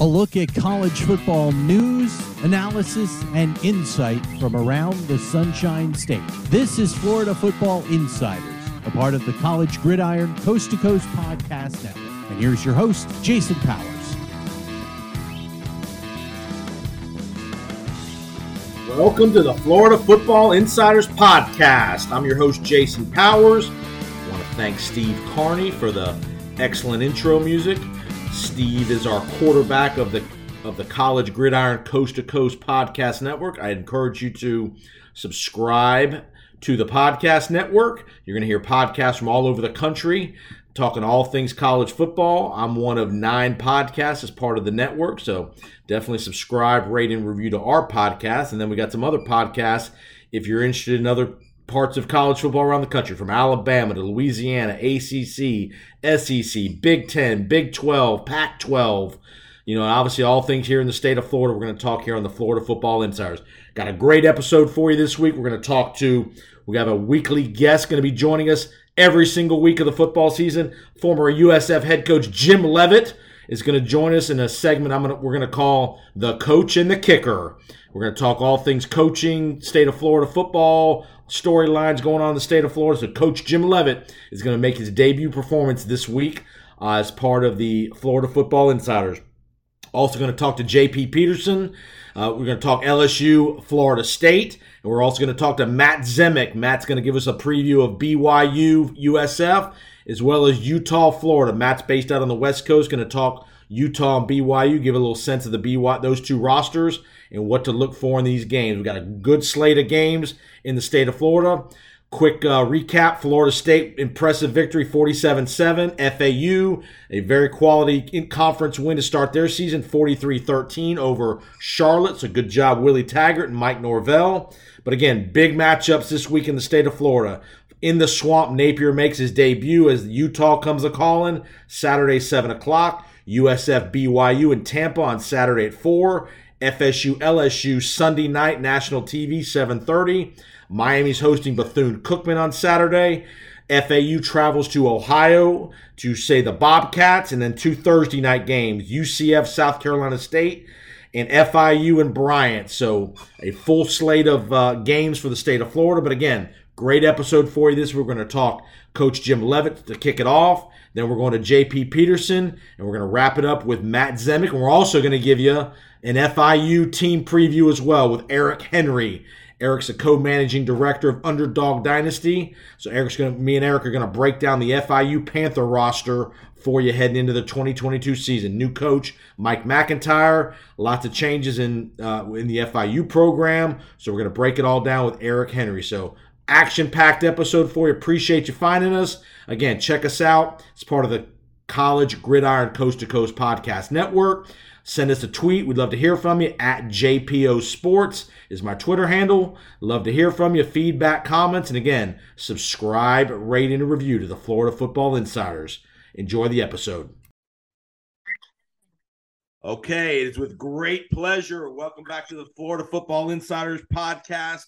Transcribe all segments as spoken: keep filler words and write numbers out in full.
a look at college football news, analysis, and insight from around the Sunshine State. This is Florida Football Insiders, a part of the College Gridiron Coast to Coast Podcast Network. And here's your host, Jason Powers. Welcome to the Florida Football Insiders Podcast. I'm your host, Jason Powers. I want to thank Steve Carney for the excellent intro music. Steve is our quarterback of the of the College Gridiron Coast to Coast Podcast Network. I encourage you to subscribe to the podcast network. You're going to hear podcasts from all over the country talking all things college football. I'm one of nine podcasts as part of the network, so definitely subscribe, rate, and review to our podcast. And then we got some other podcasts if you're interested in other parts of college football around the country, from Alabama to Louisiana, A C C, S E C, Big Ten, Big twelve, Pac twelve. You know, and obviously all things here in the state of Florida. We're going to talk here on the Florida Football Insiders. Got a great episode for you this week. We're going to talk to, we have a weekly guest going to be joining us every single week of the football season. Former U S F head coach Jim Leavitt is going to join us in a segment I'm going to, we're going to call The Coach and the Kicker. We're going to talk all things coaching, state of Florida football, storylines going on in the state of Florida. So Coach Jim Leavitt is going to make his debut performance this week uh, as part of the Florida Football Insiders. Also going to talk to J P Peterson. Uh, we're going to talk L S U, Florida State. And we're also going to talk to Matt Zemek. Matt's going to give us a preview of B Y U, U S F, as well as Utah, Florida. Matt's based out on the West Coast. Going to talk Utah and B Y U, give a little sense of the B Y U, those two rosters and what to look for in these games. We've got a good slate of games in the state of Florida. Quick uh, recap, Florida State, impressive victory, forty-seven seven. F A U, a very quality in-conference win to start their season, forty-three thirteen over Charlotte. So good job, Willie Taggart and Mike Norvell. But again, big matchups this week in the state of Florida. In the Swamp, Napier makes his debut as Utah comes a-calling, Saturday, seven o'clock. U S F, B Y U, and Tampa on Saturday at four. F S U, L S U, Sunday night, national T V, seven thirty. Miami's hosting Bethune-Cookman on Saturday. F A U travels to Ohio to say the Bobcats. And then two Thursday night games, U C F, South Carolina State, and F I U and Bryant. So a full slate of uh, games for the state of Florida. But again, great episode for you this week. We're going to talk Coach Jim Leavitt to kick it off. Then we're going to J P. Peterson, and we're going to wrap it up with Matt Zemek. And we're also going to give you an F I U team preview as well with Eric Henry. Eric's a co-managing director of Underdog Dynasty. So Eric's going to, me and Eric are going to break down the F I U Panther roster for you heading into the twenty twenty-two season. New coach Mike McIntyre, lots of changes in uh, in the F I U program. So we're going to break it all down with Eric Henry. So action-packed episode for you. Appreciate you finding us. Again, check us out. It's part of the College Gridiron Coast to Coast Podcast Network. Send us a tweet. We'd love to hear from you. At J P O Sports is my Twitter handle. Love to hear from you. Feedback, comments, and again, subscribe, rate, and review to the Florida Football Insiders. Enjoy the episode. Okay, it is with great pleasure. Welcome back to the Florida Football Insiders Podcast.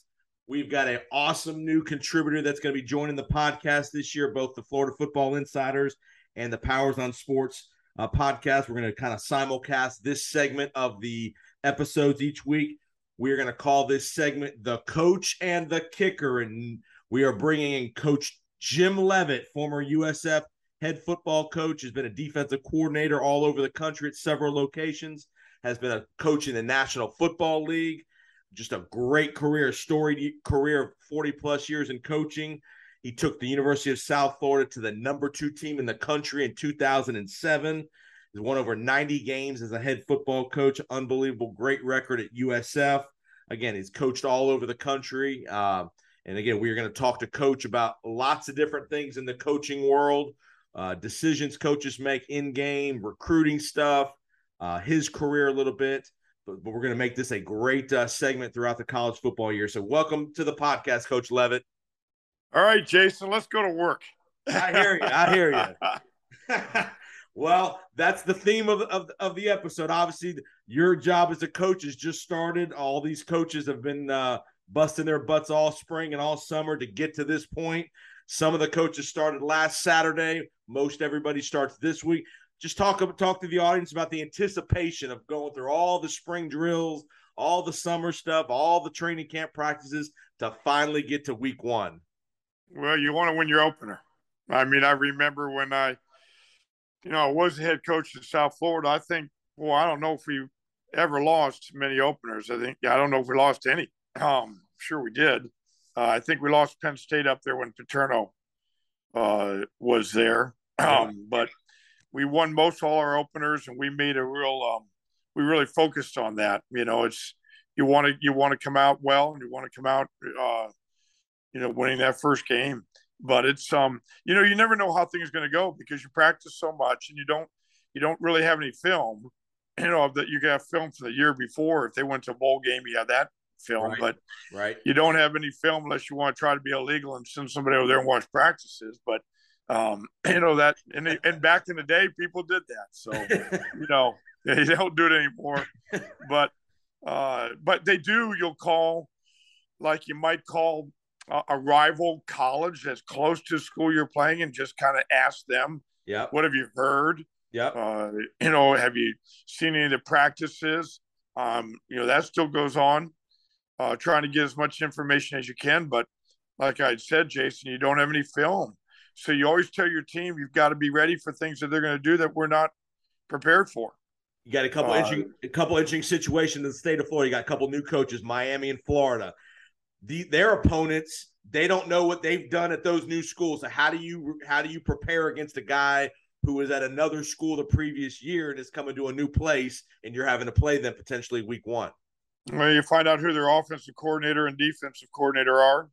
We've got an awesome new contributor that's going to be joining the podcast this year, both the Florida Football Insiders and the Powers on Sports uh, podcast. We're going to kind of simulcast this segment of the episodes each week. We're going to call this segment The Coach and the Kicker, and we are bringing in Coach Jim Leavitt, former U S F head football coach, has been a defensive coordinator all over the country at several locations, has been a coach in the National Football League. Just a great career, storied career of forty-plus years in coaching. He took the University of South Florida to the number two team in the country in two thousand seven. He's won over ninety games as a head football coach. Unbelievable, great record at U S F. Again, he's coached all over the country. Uh, and, again, we are going to talk to Coach about lots of different things in the coaching world, uh, decisions coaches make in-game, recruiting stuff, uh, his career a little bit. But, but we're going to make this a great uh, segment throughout the college football year. So welcome to the podcast, Coach Leavitt. All right, Jason, let's go to work. I hear you. I hear you. Well, that's the theme of, of, of the episode. Obviously, your job as a coach has just started. All these coaches have been uh, busting their butts all spring and all summer to get to this point. Some of the coaches started last Saturday. Most everybody starts this week. just talk talk to the audience about the anticipation of going through all the spring drills, all the summer stuff, all the training camp practices to finally get to week one. Well, you want to win your opener. I mean, I remember when I, you know, I was the head coach in South Florida. I think, well, I don't know if we ever lost many openers. I think, I don't know if we lost any. Um, sure we did. Uh, I think we lost Penn State up there when Paterno uh, was there. Um, but we won most all our openers, and we made a real, um, we really focused on that. You know, it's, you want to, you want to come out well, and you want to come out, uh, you know, winning that first game. But it's, um, you know, you never know how things are going to go because you practice so much, and you don't, you don't really have any film, you know, that you got film from the year before. If they went to a bowl game, you had that film, right, but right. You don't have any film unless you want to try to be illegal and send somebody over there and watch practices. But, um, you know, that, and, they, and back in the day, people did that. So, you know, they don't do it anymore, but, uh, but they do, you'll call, like you might call a, a rival college that's close to the school you're playing and just kind of ask them, yeah, what have you heard? Yeah. Uh, you know, have you seen any of the practices? Um, you know, that still goes on, uh, trying to get as much information as you can. But like I said, Jason, you don't have any film. So you always tell your team, you've got to be ready for things that they're going to do that we're not prepared for. You got a couple, uh, interesting, a couple interesting situations in the state of Florida. You got a couple new coaches, Miami and Florida. The, their opponents, they don't know what they've done at those new schools. So how do you how do you prepare against a guy who was at another school the previous year and is coming to a new place, and you're having to play them potentially week one? Well, you find out who their offensive coordinator and defensive coordinator are.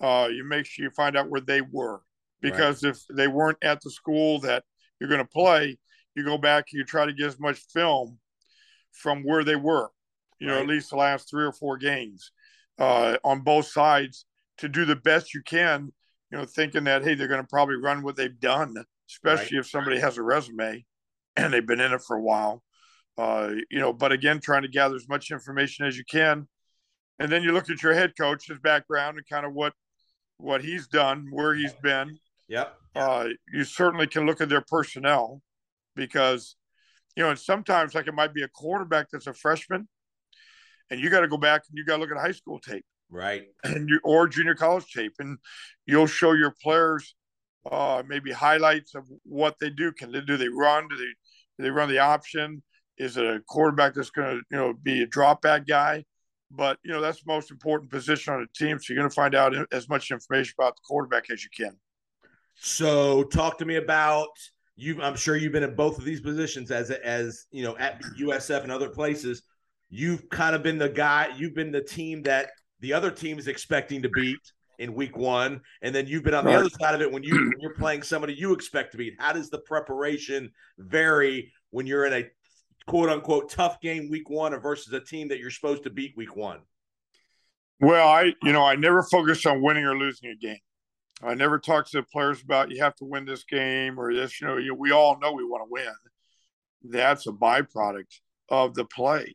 Uh, you make sure you find out where they were. Because right. if they weren't at the school that you're going to play, you go back, you try to get as much film from where they were, you right. know, at least the last three or four games uh, on both sides to do the best you can, you know, thinking that, hey, they're going to probably run what they've done, especially right. if somebody has a resume and they've been in it for a while, uh, you know, but again, trying to gather as much information as you can. And then you look at your head coach, his background and kind of what, what he's done, where he's been. Yep. Uh, you certainly can look at their personnel because, you know, and sometimes like it might be a quarterback that's a freshman and you got to go back and you got to look at high school tape. Right. And you, or junior college tape. And you'll show your players uh, maybe highlights of what they do. Can they, do they run? Do they, do they run the option? Is it a quarterback that's going to, you know, be a drop back guy? But, you know, that's the most important position on a team. So you're going to find out as much information about the quarterback as you can. So talk to me about you. I'm sure you've been in both of these positions as, as you know, at U S F and other places. You've kind of been the guy, you've been the team that the other team is expecting to beat in week one. And then you've been on the other side of it when, you, when you're playing somebody you expect to beat. How does the preparation vary when you're in a quote unquote tough game week one versus a team that you're supposed to beat week one? Well, I, you know, I never focus on winning or losing a game. I never talk to the players about you have to win this game or this, you know, you, we all know we want to win. That's a byproduct of the play.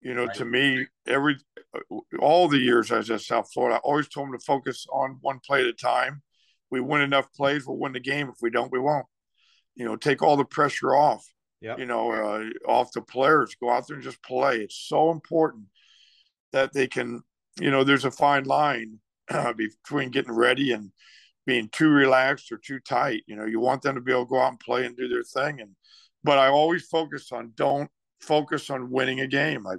You know, right. to me, every, all the years I was at South Florida, I always told them to focus on one play at a time. We win enough plays, we'll win the game. If we don't, we won't, you know, take all the pressure off, yep. you know, uh, off the players, go out there and just play. It's so important that they can, you know, there's a fine line Uh, between getting ready and being too relaxed or too tight. You know, you want them to be able to go out and play and do their thing. And but I always focus on don't focus on winning a game. I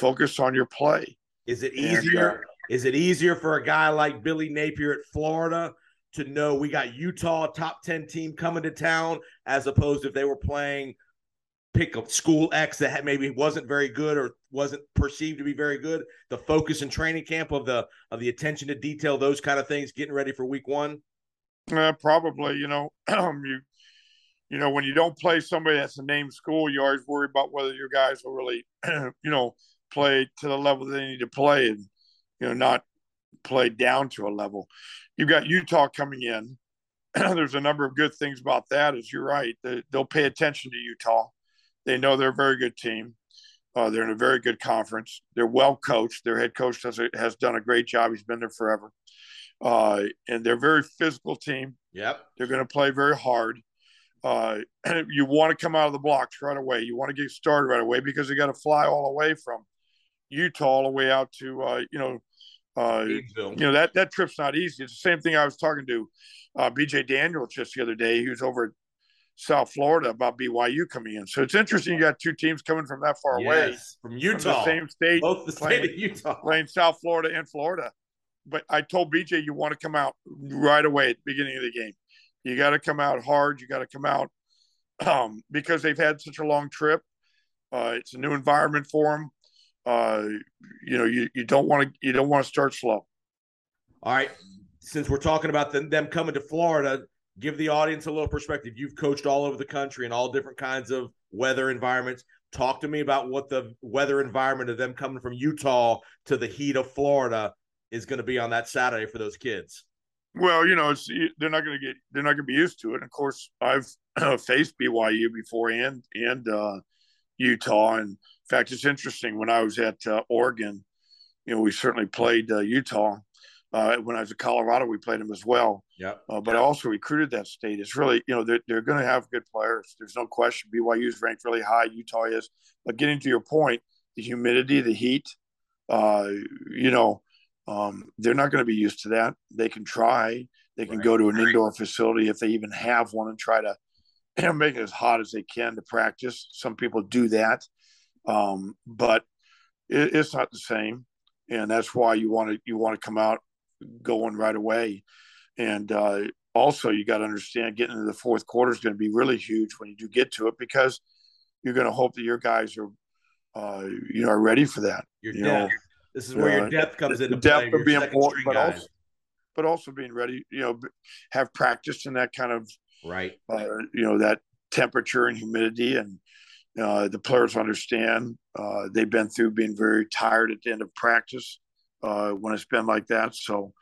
focus on your play. Is it easier? And, uh, is it easier for a guy like Billy Napier at Florida to know we got Utah top ten team coming to town as opposed to if they were playing pick a school X that maybe wasn't very good or wasn't perceived to be very good? The focus in training camp of the of the attention to detail, those kind of things, getting ready for week one? Uh, probably, you know, you you know, when you don't play somebody that's a named school, you always worry about whether your guys will really, you know, play to the level they need to play and, you know, not play down to a level. You've got Utah coming in. There's a number of good things about that, as you're right. They, they'll pay attention to Utah. They know they're a very good team. Uh, they're in a very good conference. They're well coached. Their head coach has, a, has done a great job. He's been there forever. Uh, and they're a very physical team. Yep. They're going to play very hard. Uh, you want to come out of the blocks right away. You want to get started right away because you got to fly all the way from Utah all the way out to, uh, you know, uh, you know, that, that trip's not easy. It's the same thing I was talking to uh, B J Daniels just the other day. He was over at South Florida about B Y U coming in. So it's interesting. You got two teams coming from that far yes, away from Utah, from the same state, both the state playing, of Utah, playing South Florida and Florida. But I told B J, you want to come out right away at the beginning of the game. You got to come out hard. You got to come out um, because they've had such a long trip. Uh, it's a new environment for them. Uh, you know, you, you don't want to you don't want to start slow. All right. Since we're talking about them, them coming to Florida, give the audience a little perspective. You've coached all over the country in all different kinds of weather environments. Talk to me about what the weather environment of them coming from Utah to the heat of Florida is going to be on that Saturday for those kids. Well, you know, it's, they're not going to get, they're not going to be used to it. And of course, I've faced B Y U before and and uh, Utah. And in fact, it's interesting. When I was at uh, Oregon, you know, we certainly played uh, Utah. Uh, when I was at Colorado, we played them as well. Yeah. Uh, but I also recruited that state. It's really, you know, they're they're going to have good players. There's no question. B Y U is ranked really high. Utah is. But getting to your point, the humidity, the heat, uh, you know. Um, they're not going to be used to that. They can try. They can right. go to an indoor facility if they even have one and try to make it as hot as they can to practice. Some people do that, um, but it, it's not the same, and that's why you want to you want to come out going right away. And uh, also, you got to understand getting into the fourth quarter is going to be really huge when you do get to it because you're going to hope that your guys are uh, you know are ready for that. You're you know. This is where uh, your depth comes into play. Depth would be important, but also, but also being ready, you know, have practiced in that kind of, right. Uh, you know, that temperature and humidity. And uh, the players understand uh, they've been through being very tired at the end of practice uh, when it's been like that. So,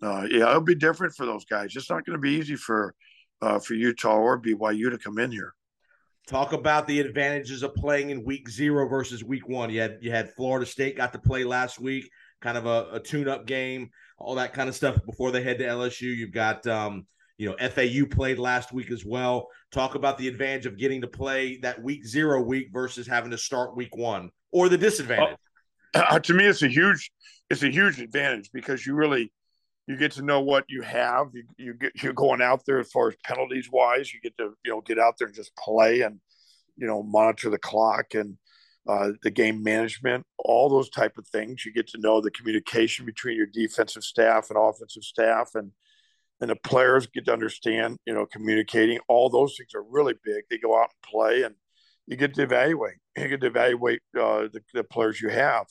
uh, yeah, it'll be different for those guys. It's not going to be easy for uh, for Utah or B Y U to come in here. Talk about the advantages of playing in week zero versus week one. You had you had Florida State got to play last week, kind of a, a tune-up game, all that kind of stuff before they head to L S U. You've got, um, you know, F A U played last week as well. Talk about the advantage of getting to play that week zero week versus having to start week one, or the disadvantage. Uh, to me, it's a huge it's a huge advantage because you really you get to know what you have. You, you get, you're going out there as far as penalties wise, you get to, you know, get out there and just play and, you know, monitor the clock and uh, the game management, all those type of things. You get to know the communication between your defensive staff and offensive staff and, and the players get to understand, you know, communicating. All those things are really big. They go out and play and you get to evaluate, you get to evaluate uh, the, the players you have.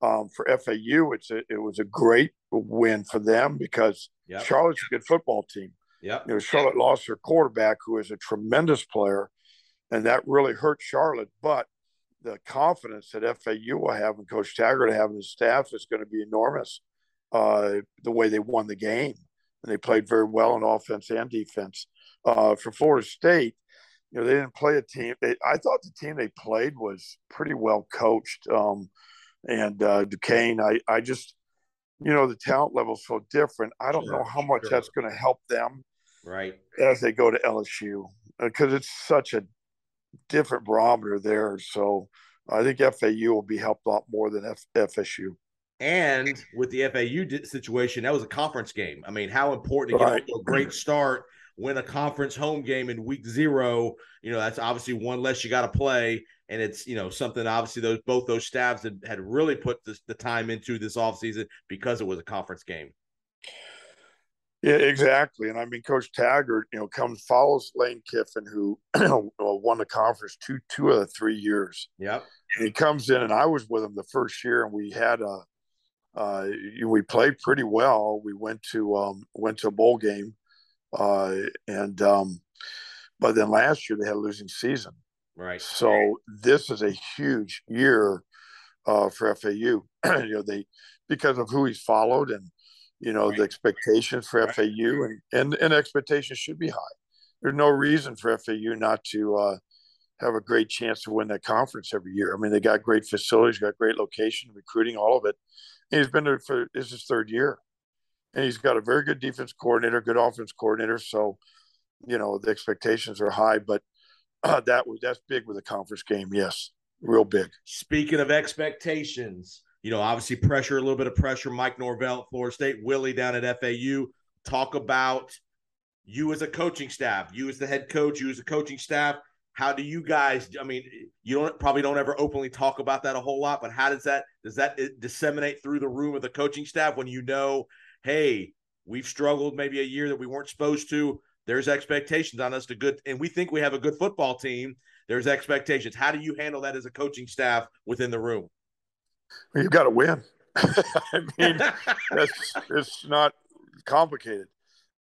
Um, for F A U, it's a, it was a great win for them because yep. Charlotte's a good football team. Yep. You know, Charlotte lost their quarterback, who is a tremendous player, and that really hurt Charlotte. But the confidence that F A U will have and Coach Taggart will have in his staff is going to be enormous, uh, the way they won the game. And they played very well in offense and defense. Uh, for Florida State, you know, they didn't play a team. They, I thought the team they played was pretty well coached. Um And uh, Duquesne, I, I just, you know, the talent level is so different. I don't sure, know how much sure. that's going to help them right as they go to L S U because uh, it's such a different barometer there. So I think F A U will be helped a lot more than F S U. And with the F A U situation, that was a conference game. I mean, how important to get right. a great start, win a conference home game in week zero. You know, that's obviously one less you got to play. And it's, you know, something obviously those both those staffs had, had really put this, the time into this offseason because it was a conference game. Yeah, exactly. And I mean, Coach Taggart, you know, comes follows Lane Kiffin, who won the conference two two of the three years. Yep. And he comes in, and I was with him the first year, and we had a uh, we played pretty well. We went to um, went to a bowl game, uh, and um, but then last year they had a losing season. Right. So this is a huge year uh, for F A U. you know, they because of who he's followed and you know right. the expectations for right. F A U and, and and expectations should be high. There's no reason for F A U not to uh, have a great chance to win that conference every year. I mean, they got great facilities, got great location, recruiting, all of it. And he's been there for this is his third year, and he's got a very good defense coordinator, good offense coordinator. So you know, the expectations are high, but uh, that was, that's big with a conference game. Yes. Real big. Speaking of expectations, you know, obviously pressure, a little bit of pressure, Mike Norvell at Florida State, Willie down at F A U. Talk about you as a coaching staff, you as the head coach, you as a coaching staff. How do you guys, I mean, you don't probably don't ever openly talk about that a whole lot, but how does that, does that disseminate through the room of the coaching staff when you know, hey, we've struggled maybe a year that we weren't supposed to, there's expectations on us to good, and we think we have a good football team, there's expectations. How do you handle that as a coaching staff within the room? Well, you've got to win. I mean, that's, it's not complicated.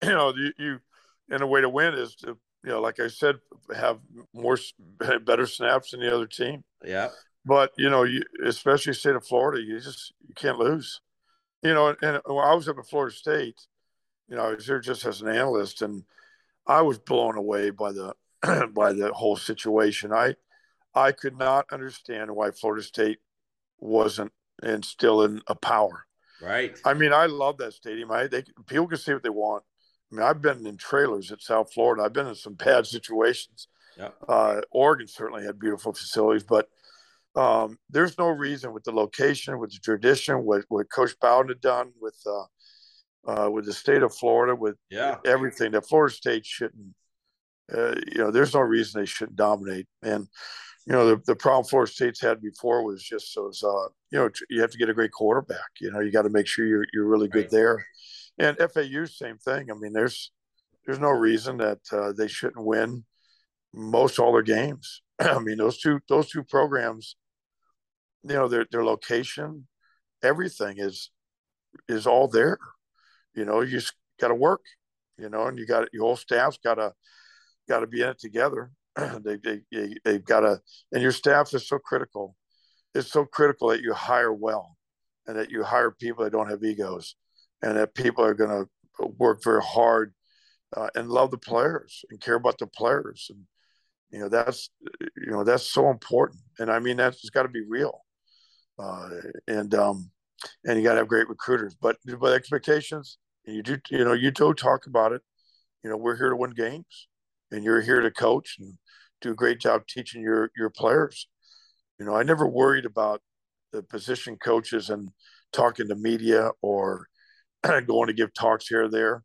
You know, you, you, and a way to win is to, you know, like I said, have more better snaps than the other team. Yeah. But, you know, you, especially state of Florida, you just you can't lose. You know, and, and when I was up at Florida State, you know, I was there just as an analyst, and I was blown away by the by the whole situation. I I could not understand why Florida State wasn't and still in a power. Right. I mean, I love that stadium. I they people can see what they want. I mean, I've been in trailers at South Florida. I've been in some bad situations. Yep. Uh, Oregon certainly had beautiful facilities, but um, there's no reason with the location, with the tradition, with what Coach Bowden had done with uh, uh, with the state of Florida, with yeah. everything that Florida State shouldn't. Uh, you know, there's no reason they shouldn't dominate. And you know, the the problem Florida State's had before was just those. Uh, you know, you have to get a great quarterback. You know, you got to make sure you're you're really good right. there. And F A U, same thing. I mean, there's there's no reason that uh, they shouldn't win most all their games. I mean, those two those two programs, you know, their their location, everything is is all there. You know, you just got to work. You know, and you got your whole staff's got to got to be in it together. they they, they they've got to, and your staff is so critical. It's so critical that you hire well, and that you hire people that don't have egos. And that people are going to work very hard uh, and love the players and care about the players. And, you know, that's, you know, that's so important. And I mean, that's got to be real. Uh, and, um, and you got to have great recruiters, but, but expectations, and you do, you know, you do talk about it. You know, we're here to win games, and you're here to coach and do a great job teaching your, your players. You know, I never worried about the position coaches and talking to media or going to give talks here or there.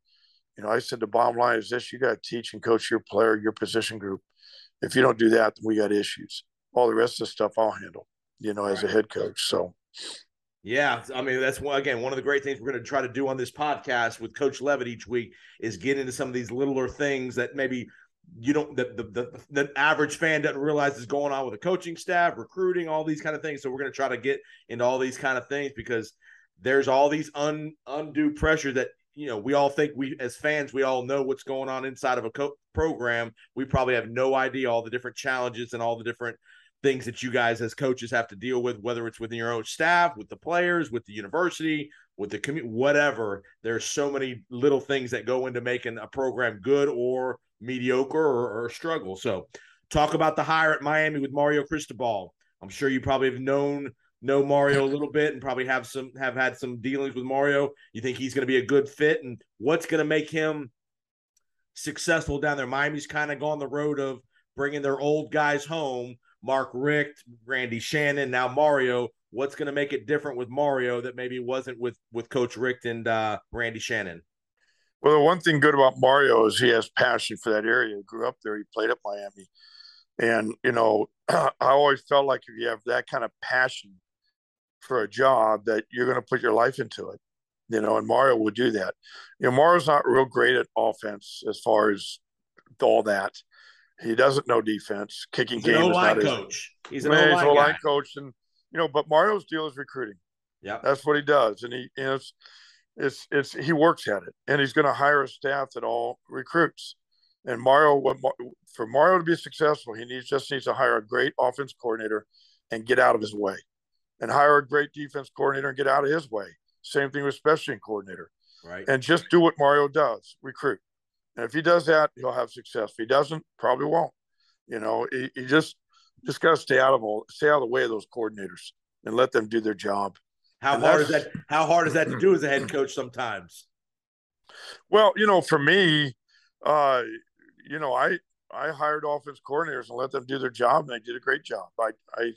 You know, I said the bottom line is this: you got to teach and coach your player, your position group. If you don't do that, then we got issues. All the rest of the stuff I'll handle, you know, as a head coach. So, yeah, I mean, that's one, again, one of the great things we're going to try to do on this podcast with Coach Levitt each week is get into some of these littler things that maybe you don't, the the, the, the average fan doesn't realize is going on with the coaching staff, recruiting, all these kind of things. So we're going to try to get into all these kind of things, because there's all these un, undue pressure that, you know, we all think we, as fans, we all know what's going on inside of a co- program. We probably have no idea all the different challenges and all the different things that you guys as coaches have to deal with, whether it's within your own staff, with the players, with the university, with the community, whatever. There's so many little things that go into making a program good or mediocre or, or struggle. So talk about the hire at Miami with Mario Cristobal. I'm sure you probably have known know Mario a little bit and probably have some have had some dealings with Mario. You think he's going to be a good fit, and what's going to make him successful down there? Miami's kind of gone the road of bringing their old guys home, Mark Richt, Randy Shannon, now Mario. What's going to make it different with Mario that maybe wasn't with, with Coach Richt and uh, Randy Shannon? Well, the one thing good about Mario is he has passion for that area. He grew up there. He played at Miami. And, you know, I always felt like if you have that kind of passion for a job, that you're going to put your life into it, you know, and Mario will do that. You know, Mario's not real great at offense as far as all that. He doesn't know defense, kicking game. He's an O-line coach. He's an O-line coach. And, you know, but Mario's deal is recruiting. Yeah. That's what he does. And he, and it's, it's, it's, he works at it, and he's going to hire a staff that all recruits. And Mario, what, for Mario to be successful, he needs, just needs to hire a great offense coordinator and get out of his way, and hire a great defense coordinator and get out of his way. Same thing with special team coordinator. Right. And just do what Mario does, recruit. And if he does that, he'll have success. If he doesn't, probably won't. You know, he, he just just got to stay out of all, stay out of the way of those coordinators and let them do their job. How and hard is that? How hard is that to do as a head coach sometimes? Well, you know, for me, uh, you know, I, I hired offensive coordinators and let them do their job, and they did a great job. I, I,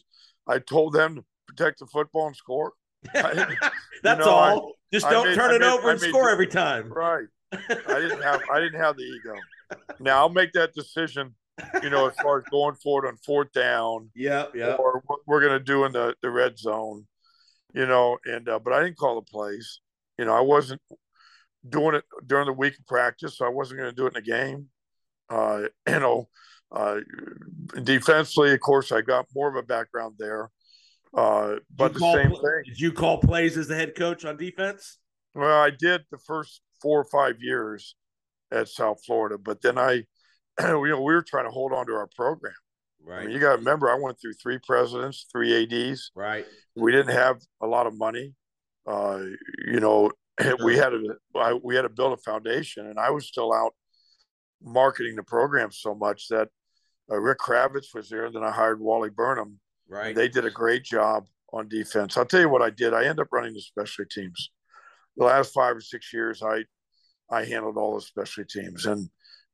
I told them to protect the football and score. I, That's you know, all. I, Just I don't made, turn it made, over and made, score every time. Right. I didn't have, I didn't have the ego. Now I'll make that decision, you know, as far as going forward on fourth down. Yeah. Yeah. Or what we're going to do in the, the red zone, you know, and, uh, but I didn't call the plays. You know, I wasn't doing it during the week of practice, so I wasn't going to do it in the game. Uh, you know, uh, defensively, of course, I got more of a background there. Uh, but the same thing. Did you call plays as the head coach on defense? Well, I did the first four or five years at South Florida, but then I, you know, we were trying to hold on to our program. Right. I mean, you got to remember, I went through three presidents, three A Ds. Right. We didn't have a lot of money. Uh, you know, we had to we had to build a foundation, and I was still out marketing the program so much that uh, Rick Kravitz was there. And then I hired Wally Burnham. Right. They did a great job on defense. I'll tell you what I did. I ended up running the special teams. The last five or six years, I I handled all the special teams, and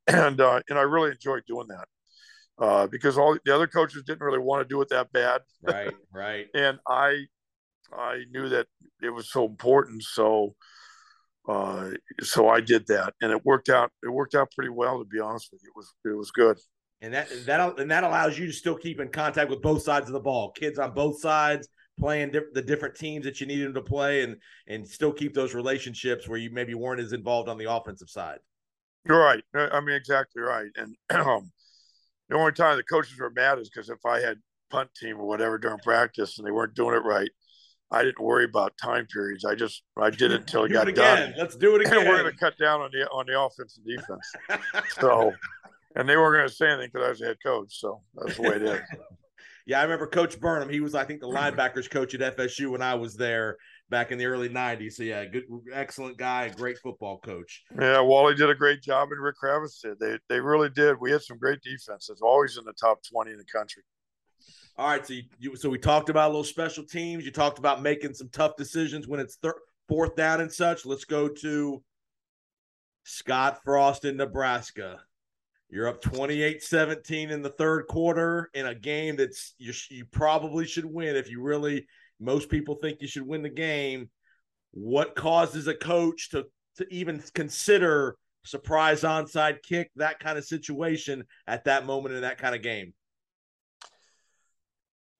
and uh, and I really enjoyed doing that uh, because all the other coaches didn't really want to do it that bad. Right. Right. and I. I knew that it was so important, so uh, so I did that, and it worked out. It worked out pretty well, to be honest with you. It was it was good, and that that and that allows you to still keep in contact with both sides of the ball, kids on both sides playing diff- the different teams that you needed them to play, and and still keep those relationships where you maybe weren't as involved on the offensive side. You're right. I mean, exactly right. And um, the only time the coaches were mad is because if I had punt team or whatever during practice and they weren't doing it right. I didn't worry about time periods. I just I did it until it do got it done. Let's do it again. And we're going to cut down on the on the offense and defense. So, and they weren't going to say anything because I was the head coach. So that's the way it is. Yeah, I remember Coach Burnham. He was, I think, the linebackers coach at F S U when I was there back in the early nineties. So yeah, good, excellent guy, great football coach. Yeah, Wally did a great job, and Rick Kravitz did. They they really did. We had some great defenses, always in the top twenty in the country. All right, so you, you, so we talked about a little special teams. You talked about making some tough decisions when it's thir- fourth down and such. Let's go to Scott Frost in Nebraska. You're up twenty-eight seventeen in the third quarter in a game that's you, you probably should win if you really – most people think you should win the game. What causes a coach to, to even consider surprise onside kick, that kind of situation at that moment in that kind of game?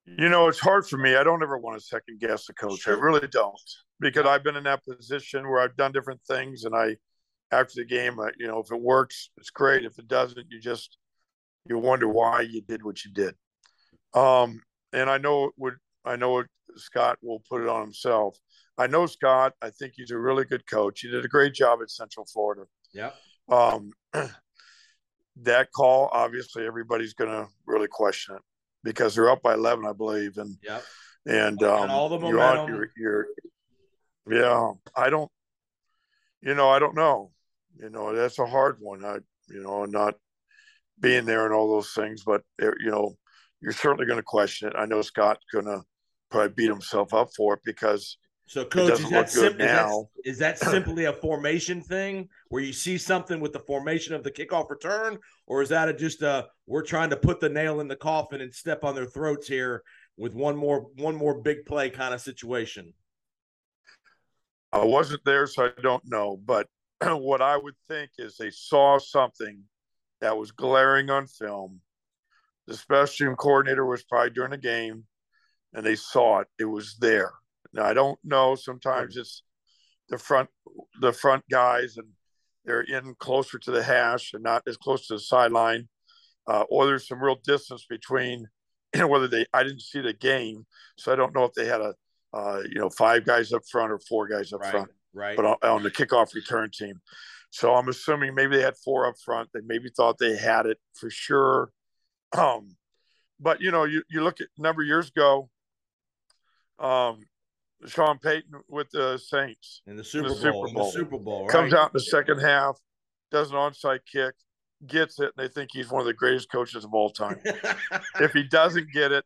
You know, it's hard for me. I don't ever want to second guess the coach. I really don't, because I've been in that position where I've done different things. And I, after the game, I, you know, if it works, it's great. If it doesn't, you just, you wonder why you did what you did. Um, and I know it would, I know it, Scott will put it on himself. I know Scott. I think he's a really good coach. He did a great job at Central Florida. Yeah. Um, that call, obviously, everybody's going to really question it. Because they're up by eleven, I believe, and yep. and um, all the momentum. You're, you're, you're, yeah, I don't, you know, I don't know, you know, that's a hard one. I, you know, not being there and all those things, but it, you know, you're certainly going to question it. I know Scott's going to probably beat himself up for it because so coach, it doesn't is that look sim- good is now. That, is that simply a formation thing where you see something with the formation of the kickoff return, or is that a, just a we're trying to put the nail in the coffin and step on their throats here with one more one more big play kind of situation? I wasn't there, so I don't know. But what I would think is they saw something that was glaring on film. The special team coordinator was probably during the game, and they saw it. It was there. Now, I don't know. Sometimes it's the front, the front guys, and they're in closer to the hash and not as close to the sideline. Uh, or there's some real distance between, you know, whether they. I didn't see the game, so I don't know if they had a, uh, you know, five guys up front or four guys up right, front. Right. But on, on the kickoff return team, so I'm assuming maybe they had four up front. They maybe thought they had it for sure. Um, but you know, you you look at a number of years ago. Um. Sean Payton with the Saints in the Super, in the Super Bowl, Bowl. The Super Bowl right? Comes out in the second half, does an onside kick, gets it, and they think he's one of the greatest coaches of all time. If he doesn't get it,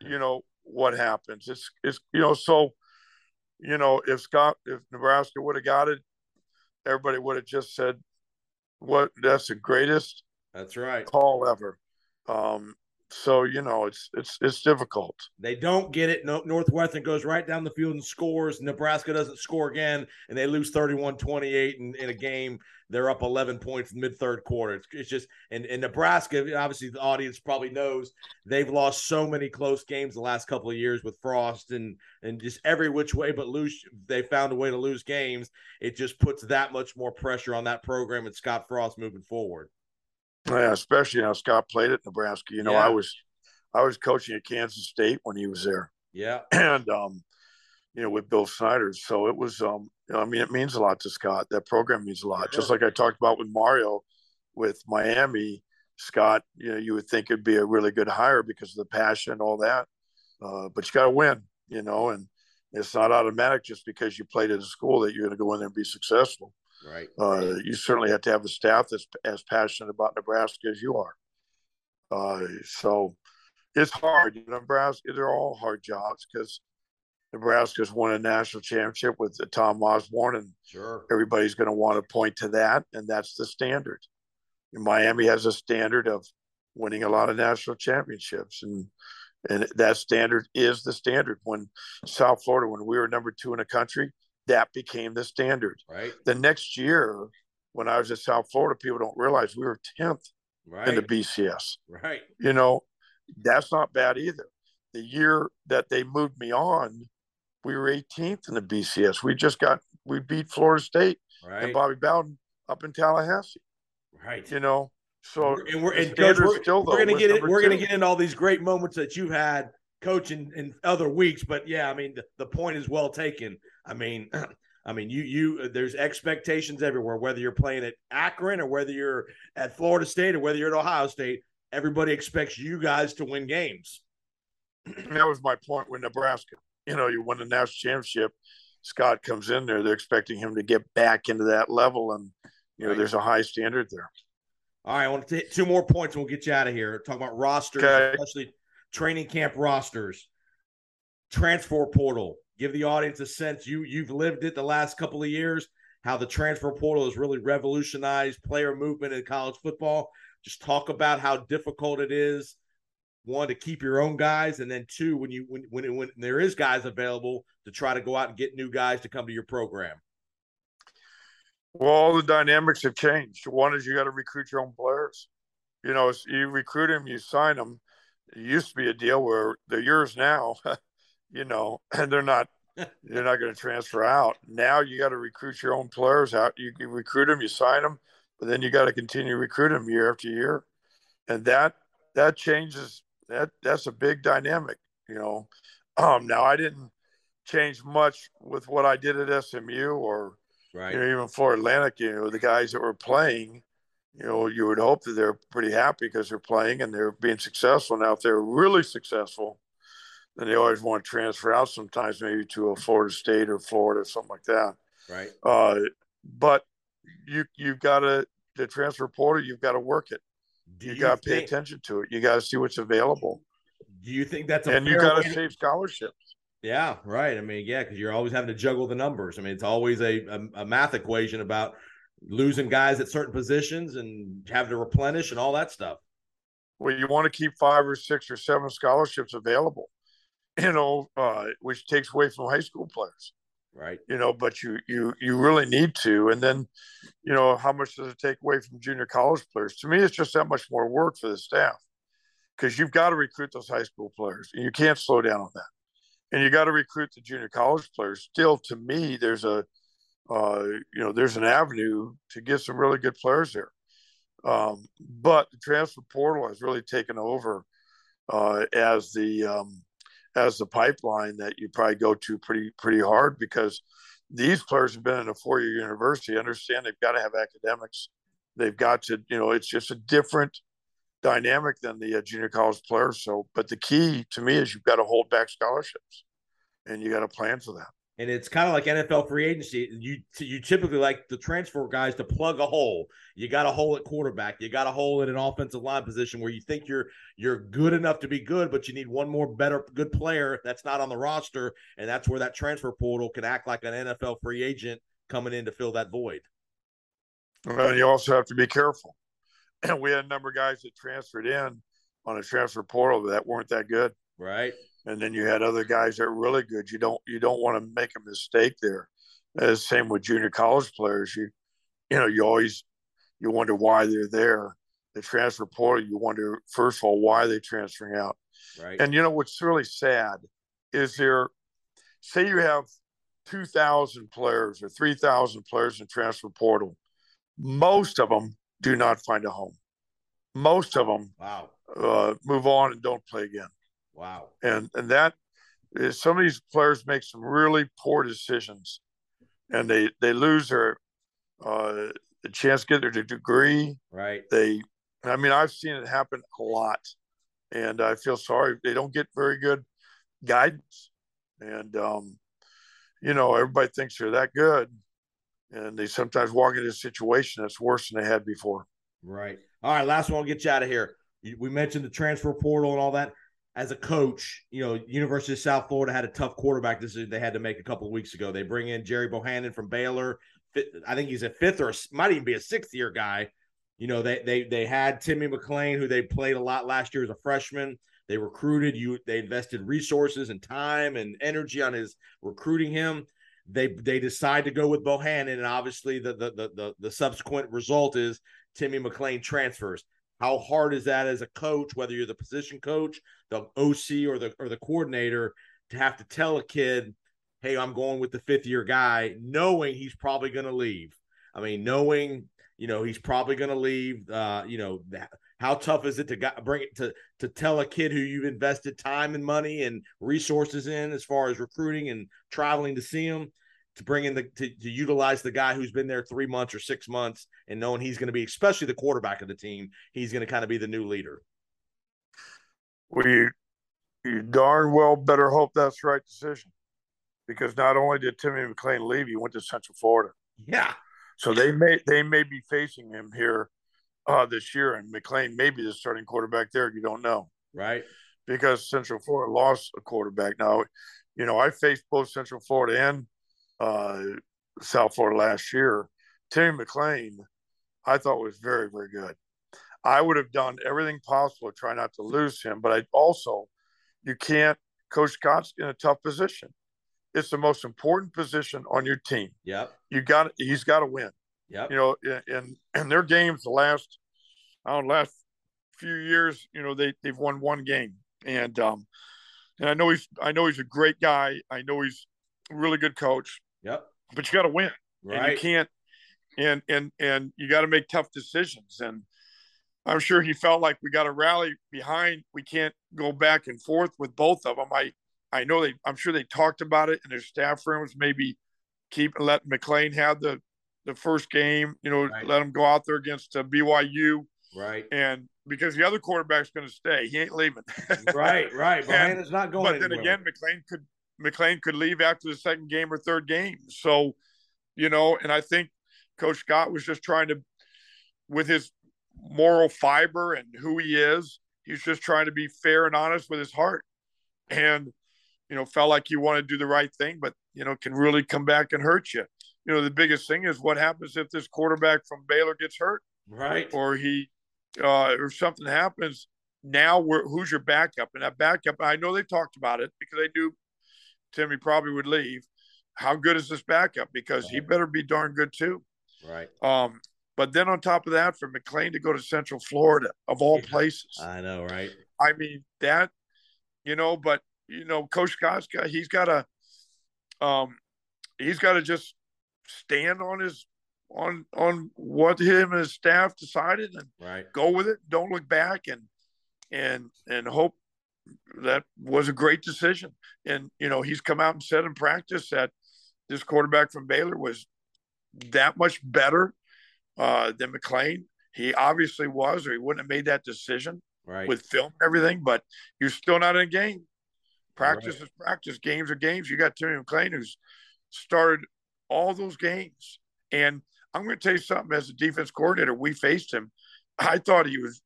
you know what happens. It's it's you know so, you know if Scott if Nebraska would have got it, everybody would have just said, "What? That's the greatest That's right. Call ever. Um, so, you know, it's it's it's difficult. They don't get it. No, Northwestern goes right down the field and scores. Nebraska doesn't score again, and they lose thirty-one twenty-eight in, in a game. They're up eleven points mid-third quarter. It's, it's just and, – and Nebraska, obviously the audience probably knows, they've lost so many close games the last couple of years with Frost and, and just every which way but lose – they found a way to lose games. It just puts that much more pressure on that program and Scott Frost moving forward. Yeah, especially how Scott played at Nebraska. You know, yeah. I was I was coaching at Kansas State when he was there. Yeah. And, um, you know, with Bill Snyder. So it was, um, I mean, it means a lot to Scott. That program means a lot. Sure. Just like I talked about with Mario, with Miami, Scott, you know, you would think it'd be a really good hire because of the passion and all that. Uh, but you got to win, you know, and it's not automatic just because you played at a school that you're going to go in there and be successful. Right. Uh, you certainly have to have a staff that's as passionate about Nebraska as you are. Uh, so it's hard. Nebraska, they're all hard jobs because Nebraska's won a national championship with Tom Osborne, and sure. everybody's going to want to point to that, and that's the standard. And Miami has a standard of winning a lot of national championships, and and that standard is the standard. When South Florida, when we were number two in the country, that became the standard. Right. The next year, when I was at South Florida, people don't realize we were tenth right. in the B C S. Right. You know, that's not bad either. The year that they moved me on, we were eighteenth in the B C S. We just got we beat Florida State right. and Bobby Bowden up in Tallahassee. Right. You know, so and we're and Coach, we're, still, we're though, gonna get it. We're two. gonna get into all these great moments that you've had, coaching in other weeks. But yeah, I mean, the, the point is well taken. I mean, I mean, you you there's expectations everywhere, whether you're playing at Akron or whether you're at Florida State or whether you're at Ohio State. Everybody expects you guys to win games. That was my point with Nebraska. You know, you won the national championship. Scott comes in there; they're expecting him to get back into that level, and you know, right. there's a high standard there. All right, I want to hit two more points, and we'll get you out of here. Talk about rosters, okay. especially training camp rosters, transfer portal. Give the audience a sense. You you've lived it the last couple of years. How the transfer portal has really revolutionized player movement in college football. Just talk about how difficult it is. One, to keep your own guys, and then two, when you when when, when there is guys available, to try to go out and get new guys to come to your program. Well, all the dynamics have changed. One is you got to recruit your own players. You know, you recruit them, you sign them. It used to be a deal where they're yours now, you know, and they're not they're not going to transfer out. Now you got to recruit your own players out. You, you recruit them, you sign them, but then you got to continue to recruit them year after year, and that that changes. That that's a big dynamic, you know. Um, now I didn't change much with what I did at S M U or right. you know, even Florida Atlantic. You know, the guys that were playing, you know, you would hope that they're pretty happy because they're playing and they're being successful. Now, if they're really successful, then they always want to transfer out sometimes, maybe to a Florida State or Florida or something like that. Right. Uh, but you you've got to the transfer portal. You've got to work it. Do you, you got to pay attention to it. You got to see what's available. Do you think that's a and you got to save scholarships? Yeah, right. I mean, yeah, because you're always having to juggle the numbers. I mean, it's always a, a a math equation about losing guys at certain positions and having to replenish and all that stuff. Well, you want to keep five or six or seven scholarships available, you know, uh, which takes away from high school players, right? You know, but you you you really need to. And then, you know, how much does it take away from junior college players? To me, it's just that much more work for the staff because you've got to recruit those high school players, and you can't slow down on that. And you got to recruit the junior college players. Still, to me, there's a uh, you know there's an avenue to get some really good players there. Um, but the transfer portal has really taken over uh, as the um, as the pipeline that you probably go to pretty, pretty hard because these players have been in a four-year university. I understand they've got to have academics. They've got to, you know, it's just a different dynamic than the uh, junior college players. So, but the key to me is you've got to hold back scholarships and you got to plan for that. And it's kind of like N F L free agency. You you typically like the transfer guys to plug a hole. You got a hole at quarterback. You got a hole at an offensive line position where you think you're you're good enough to be good, but you need one more better good player that's not on the roster, and that's where that transfer portal can act like an N F L free agent coming in to fill that void. Well, you also have to be careful. we had a number of guys that transferred in on a transfer portal that weren't that good. Right. And then you had other guys that are really good. You don't, you don't want to make a mistake there. Uh, same with junior college players. You, you know, you always, you wonder why they're there. The transfer portal, you wonder, first of all, why are they transferring out? Right. And, you know, what's really sad is there, say you have two thousand players or three thousand players in transfer portal. Most of them do not find a home. Most of them wow. uh, move on and don't play again. Wow. And and that is, some of these players make some really poor decisions, and they, they lose their uh, chance to get their degree. Right. They, I mean, I've seen it happen a lot, and I feel sorry. They don't get very good guidance. And, um, you know, everybody thinks they're that good, and they sometimes walk into a situation that's worse than they had before. Right. All right, last one, I'll get you out of here. We mentioned the transfer portal and all that. As a coach, you know, University of South Florida had a tough quarterback decision they had to make a couple of weeks ago. They bring in Jerry Bohannon from Baylor. I think he's a fifth or might even be a sixth-year guy. You know, they they they had Timmy McLean, who they played a lot last year as a freshman. They recruited you. They invested resources and time and energy on his recruiting him. They they decide to go with Bohannon, and obviously the the the the, the subsequent result is Timmy McLean transfers. How hard is that as a coach, whether you're the position coach, the O C, or the or the coordinator, to have to tell a kid, hey, I'm going with the fifth-year guy, knowing he's probably going to leave? I mean, knowing, you know, he's probably going to leave, uh, you know, that, how tough is it to got, bring it to, to tell a kid who you've invested time and money and resources in as far as recruiting and traveling to see him, to bring in the to, to utilize the guy who's been there three months or six months and knowing he's going to be, especially the quarterback of the team, he's going to kind of be the new leader? Well, you, you darn well better hope that's the right decision, because not only did Timmy McLean leave, he went to Central Florida. Yeah. So they may they may be facing him here Uh, this year, and McLean may be the starting quarterback there. You don't know, right? Because Central Florida lost a quarterback. Now, you know, I faced both Central Florida and uh, South Florida last year. Timmy McLean, I thought, was very, very good. I would have done everything possible to try not to lose him, but I also, you can't. Coach Scott's in a tough position. It's the most important position on your team. Yeah, you got. He's got to win. Yep. You know, and and their games the last, I don't know, last few years, you know, they they've won one game, and um, and I know he's I know he's a great guy. I know he's a really good coach. Yep. But you got to win, right? And you can't, and and and you got to make tough decisions. And I'm sure he felt like we got to rally behind. We can't go back and forth with both of them. I I know they. I'm sure they talked about it in their staff rooms. Maybe keep let McLean have the. the first game, you know, right. Let him go out there against uh, B Y U. Right. And because the other quarterback's going to stay, he ain't leaving. right, right. McLean is not going But anywhere. Then again, McLean could McLean could leave after the second game or third game. So, you know, and I think Coach Scott was just trying to, with his moral fiber and who he is, he's just trying to be fair and honest with his heart. And, you know, felt like he wanted to do the right thing, but, you know, can really come back and hurt you. You know, the biggest thing is what happens if this quarterback from Baylor gets hurt, right? Or he, uh, or something happens. Now, we're, who's your backup? And that backup, I know they talked about it because they knew Timmy probably would leave. How good is this backup? Because right. He better be darn good too, right? Um, but then on top of that, for McLean to go to Central Florida of all yeah. places, I know, right? I mean that, you know, but you know, Coach Scott's got he's got to, um, he's got to just. stand on his on on what him and his staff decided and right. go with it. Don't look back and and and hope that was a great decision. And you know, he's come out and said in practice that this quarterback from Baylor was that much better uh than McLean. He obviously was, or he wouldn't have made that decision right. with film and everything, but you're still not in a game. Practice right. is practice, games are games. You got Timmy McLean, who's started all those games. And I'm going to tell you something, as a defense coordinator, we faced him. I thought he was,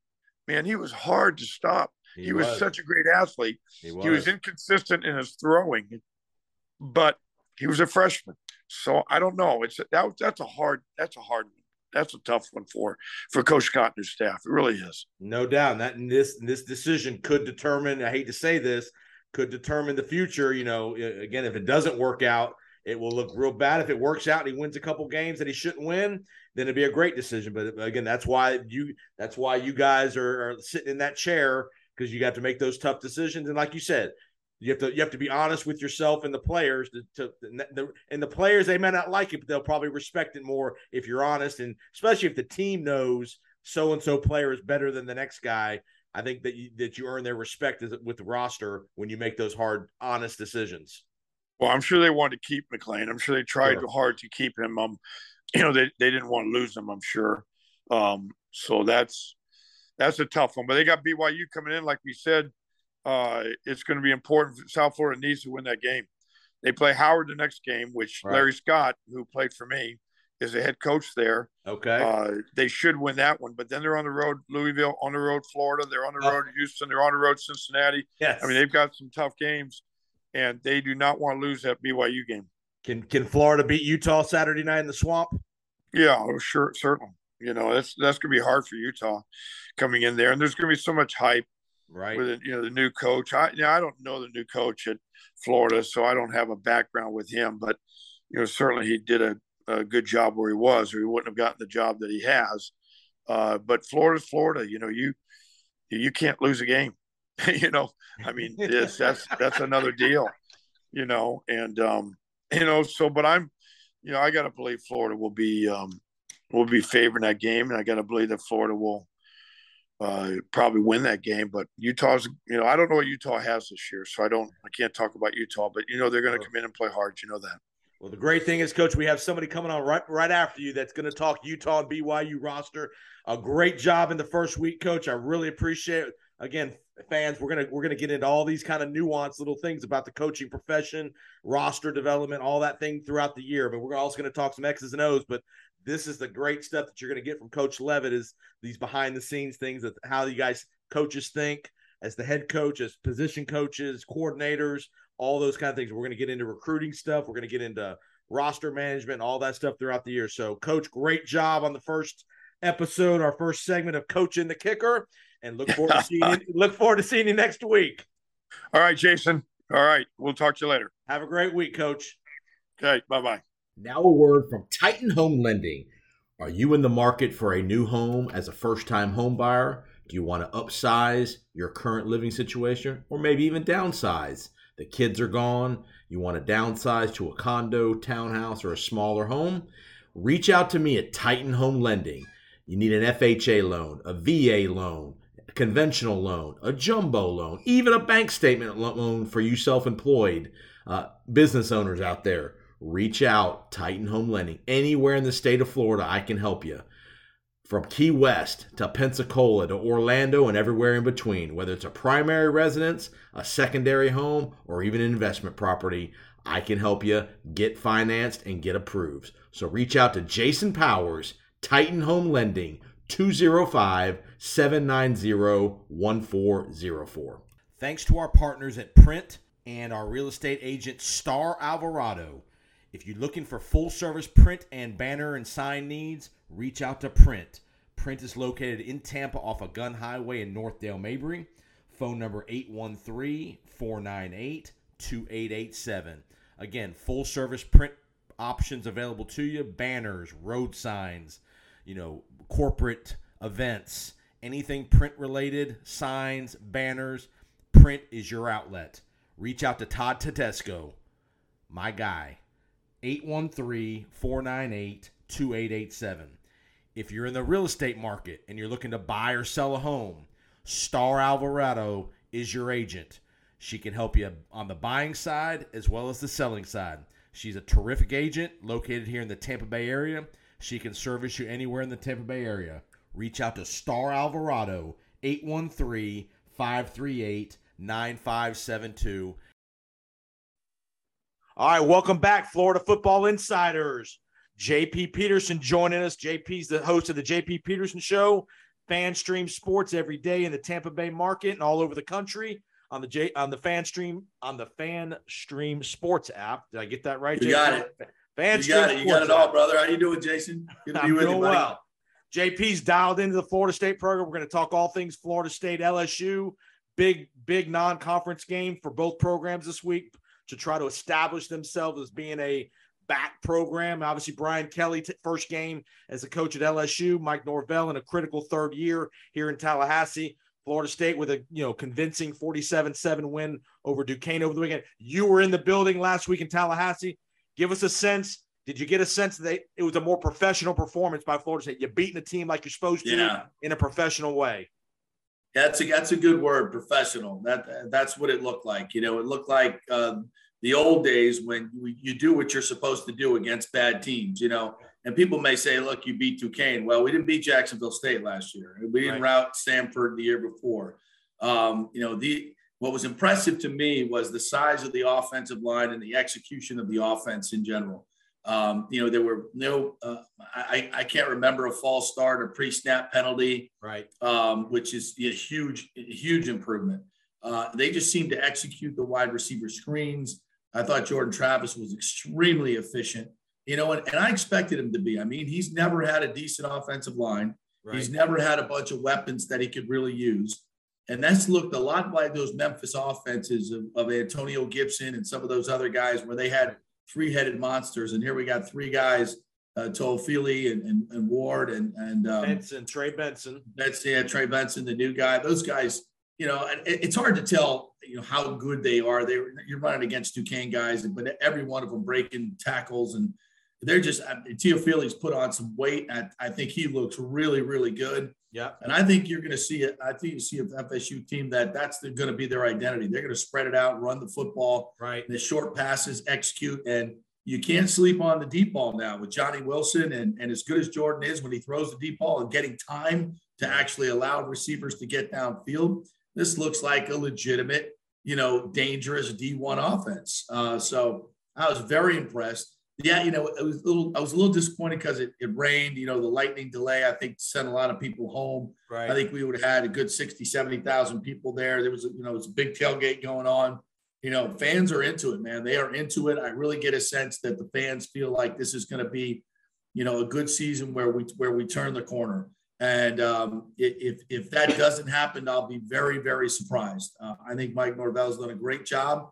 man, he was hard to stop. He, he was. was such a great athlete. He was. he was inconsistent in his throwing, but he was a freshman. So I don't know. It's that, that's a hard, that's a hard one. that's a tough one for for Coach Cotner's staff. It really is. No doubt. That and this this decision could determine, I hate to say this, could determine the future. You know, again, if it doesn't work out, it will look real bad. If it works out and he wins a couple games that he shouldn't win, then it'd be a great decision. But again, that's why you that's why you guys are, are sitting in that chair, because you got to make those tough decisions. And like you said, you have to you have to be honest with yourself and the players. To, to the, and the players, they may not like it, but they'll probably respect it more if you're honest. And especially if the team knows so and so player is better than the next guy, I think that you, that you earn their respect as, with the roster when you make those hard, honest decisions. Well, I'm sure they wanted to keep McLean. I'm sure they tried sure. hard to keep him. Um, you know, they they didn't want to lose him, I'm sure. Um, so that's that's a tough one. But they got B Y U coming in, like we said. Uh, it's going to be important. South Florida needs to win that game. They play Howard the next game, which right. Larry Scott, who played for me, is the head coach there. Okay. Uh, they should win that one. But then they're on the road, Louisville, on the road, Florida. They're on the oh. road, Houston. They're on the road, Cincinnati. Yes. I mean, they've got some tough games, and they do not want to lose that B Y U game. Can Can Florida beat Utah Saturday night in the Swamp? Yeah, sure, certainly. You know, that's, that's going to be hard for Utah coming in there. And there's going to be so much hype. Right. With, you know, the new coach. I, you know, I don't know the new coach at Florida, so I don't have a background with him. But, you know, certainly he did a, a good job where he was, or he wouldn't have gotten the job that he has. Uh, but Florida's Florida. You know, you you can't lose a game. you know, I mean, it's, that's that's another deal. You know, and um, you know, so but I'm, you know, I got to believe Florida will be um, will be favoring that game, and I got to believe that Florida will. Uh, probably win that game, but Utah's, you know, I don't know what Utah has this year, so I don't, I can't talk about Utah, but you know, they're going to come in and play hard. You know that. Well, the great thing is, Coach, we have somebody coming on right, right after you that's going to talk Utah and B Y U roster. A great job in the first week, Coach. I really appreciate it. Again, fans, we're gonna we're gonna get into all these kind of nuanced little things about the coaching profession, roster development, all that thing throughout the year. But we're also gonna talk some X's and O's. But this is the great stuff that you're gonna get from Coach Leavitt, is these behind the scenes things, that how you guys coaches think as the head coach, as position coaches, coordinators, all those kind of things. We're gonna get into recruiting stuff. We're gonna get into roster management, all that stuff throughout the year. So, Coach, great job on the first episode, our first segment of Coaching the Kicker. And look forward to seeing you, look forward to seeing you next week. All right, Jason. All right. We'll talk to you later. Have a great week, Coach. Okay. Bye-bye. Now a word from Titan Home Lending. Are you in the market for a new home as a first-time home buyer? Do you want to upsize your current living situation, or maybe even downsize? The kids are gone. You want to downsize to a condo, townhouse, or a smaller home? Reach out to me at Titan Home Lending. You need an F H A loan, a V A loan, conventional loan, a jumbo loan, even a bank statement loan for you self-employed uh, business owners out there. Reach out, Titan Home Lending. Anywhere in the state of Florida, I can help you. From Key West to Pensacola to Orlando and everywhere in between, whether it's a primary residence, a secondary home, or even an investment property, I can help you get financed and get approved. So reach out to Jason Powers, Titan Home Lending, two oh five, seven nine zero, one four zero four. Thanks to our partners at Print and our real estate agent, Star Alvarado. If you're looking for full-service print and banner and sign needs, reach out to Print. Print is located in Tampa off of Gun Highway in Northdale, Mabry. Phone number eight one three, four nine eight, two eight eight seven. Again, full-service print options available to you. Banners, road signs, you know, corporate events, anything print-related, signs, banners. Print is your outlet. Reach out to Todd Tedesco, my guy, eight one three, four nine eight, two eight eight seven. If you're in the real estate market and you're looking to buy or sell a home, Star Alvarado is your agent. She can help you on the buying side as well as the selling side. She's a terrific agent located here in the Tampa Bay area. She can service you anywhere in the Tampa Bay area. Reach out to Star Alvarado, eight one three, five three eight, nine five seven two. All right, welcome back, Florida Football Insiders. J P Peterson joining us. J P's the host of the J P Peterson Show, FanStream Sports every day in the Tampa Bay market and all over the country on the J on the FanStream on the FanStream Sports app. Did I get that right, J P? You got it. Fans you got it. You got it all, brother. How you doing, Jason? Good to I'm be with doing you, buddy. Well. J P's dialed into the Florida State program. We're going to talk all things Florida State, L S U, big, big non-conference game for both programs this week to try to establish themselves as being a back program. Obviously, Brian Kelly, t- first game as a coach at L S U, Mike Norvell in a critical third year here in Tallahassee. Florida State with a you know convincing forty-seven seven win over Duquesne over the weekend. You were in the building last week in Tallahassee. Give us a sense. Did you get a sense that it was a more professional performance by Florida State? You're beating a team like you're supposed to yeah. in a professional way. That's a, that's a good word, professional. That That's what it looked like. You know, it looked like uh, the old days when you do what you're supposed to do against bad teams, you know. And people may say, look, you beat Duquesne. Well, we didn't beat Jacksonville State last year. We didn't right. rout Samford the year before. Um, you know, the what was impressive to me was the size of the offensive line and the execution of the offense in general. Um, you know, there were no, uh, I, I can't remember a false start or pre-snap penalty, right? Um, which is a huge, huge improvement. Uh, they just seemed to execute the wide receiver screens. I thought Jordan Travis was extremely efficient, you know, and, and I expected him to be. I mean, he's never had a decent offensive line. Right. He's never had a bunch of weapons that he could really use. And that's looked a lot like those Memphis offenses of, of Antonio Gibson and some of those other guys where they had three-headed monsters, and here we got three guys, uh, Toefili and, and and Ward and and um, Benson, Trey Benson. That's yeah, Trey Benson, the new guy. Those guys, you know, and it, it's hard to tell, you know, how good they are. They you're running against Duquesne guys, but every one of them breaking tackles, and they're just I mean, Toefili's put on some weight. I, I think he looks really, really good. Yeah, and I think you're going to see it. I think you see an F S U team that that's going to be their identity. They're going to spread it out, run the football, right? The short passes, execute, and you can't sleep on the deep ball now with Johnny Wilson. And, and as good as Jordan is when he throws the deep ball and getting time to actually allow receivers to get downfield, this looks like a legitimate, you know, dangerous D one offense. Uh, so I was very impressed. Yeah, you know, it was a little, I was a little disappointed because it, it rained. You know, the lightning delay, I think, sent a lot of people home. Right. I think we would have had a good sixty, seventy thousand people there. There was, you know, it was a big tailgate going on. You know, fans are into it, man. They are into it. I really get a sense that the fans feel like this is going to be, you know, a good season where we where we turn the corner. And um, if if that doesn't happen, I'll be very, very surprised. Uh, I think Mike Norvell's done a great job.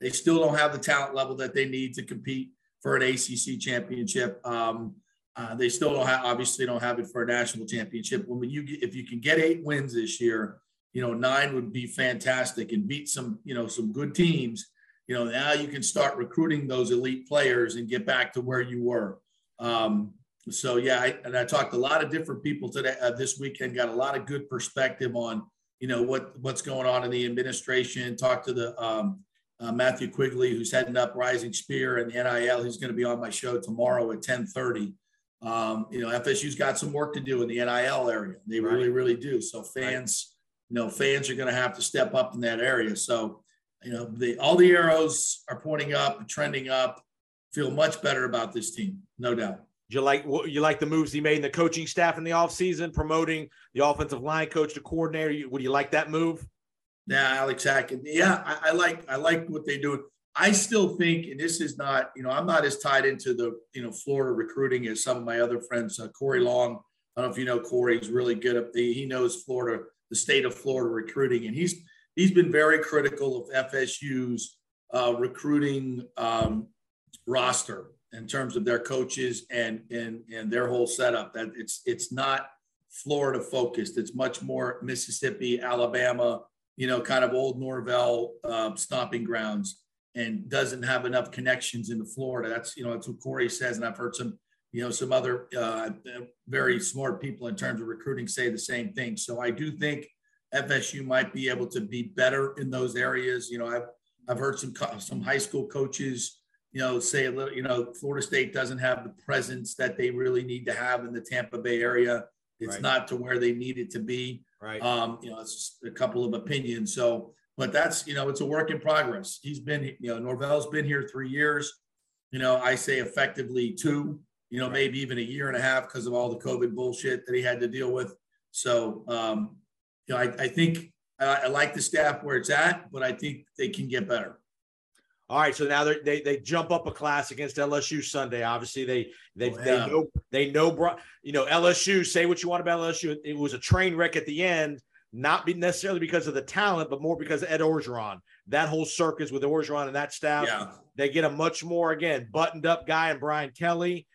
They still don't have the talent level that they need to compete for an A C C championship. Um, uh, they still don't have, obviously don't have it for a national championship. When you, if you can get eight wins this year, you know, nine would be fantastic and beat some, you know, some good teams. You know, now you can start recruiting those elite players and get back to where you were. Um, so, yeah, I, and I talked to a lot of different people today, uh, this weekend, got a lot of good perspective on, you know, what, what's going on in the administration, talked to the, um, Uh, Matthew Quigley, who's heading up Rising Spear and N I L, he's going to be on my show tomorrow at ten thirty. Um, you know, F S U's got some work to do in the N I L area. They right. really, really do. So fans, right. you know, fans are going to have to step up in that area. So, you know, the, all the arrows are pointing up, trending up. Feel much better about this team, no doubt. You like you like the moves he made in the coaching staff in the offseason, promoting the offensive line coach to coordinator. Would you like that move? Yeah, Alex Atkins. Yeah, I, I like I like what they do. I still think, and this is not, you know, I'm not as tied into the, you know, Florida recruiting as some of my other friends. Uh, Corey Long, I don't know if you know Corey. He's really good up there. He knows Florida, the state of Florida recruiting, and he's he's been very critical of F S U's uh, recruiting um, roster in terms of their coaches and and and their whole setup. That it's it's not Florida focused. It's much more Mississippi, Alabama, you know, kind of old Norvell uh, stomping grounds, and doesn't have enough connections into Florida. That's, you know, that's what Corey says. And I've heard some, you know, some other uh, very smart people in terms of recruiting say the same thing. So I do think F S U might be able to be better in those areas. You know, I've, I've heard some, co- some high school coaches, you know, say a little, you know, Florida State doesn't have the presence that they really need to have in the Tampa Bay area. It's right. not to where they need it to be. Right. Um, you know, it's just a couple of opinions. So, but that's, you know, it's a work in progress. He's been, you know, Norvell's been here three years. You know, I say effectively two, you know, right. maybe even a year and a half because of all the COVID bullshit that he had to deal with. So, um, you know, I, I think I, I like the staff where it's at, but I think they can get better. All right, so now they they jump up a class against L S U Sunday. Obviously, they they oh, yeah. they know they know you know L S U. Say what you want about L S U, it was a train wreck at the end. Not be necessarily because of the talent, but more because of Ed Orgeron. That whole circus with Orgeron and that staff, yeah. they get a much more again buttoned up guy in Brian Kelly.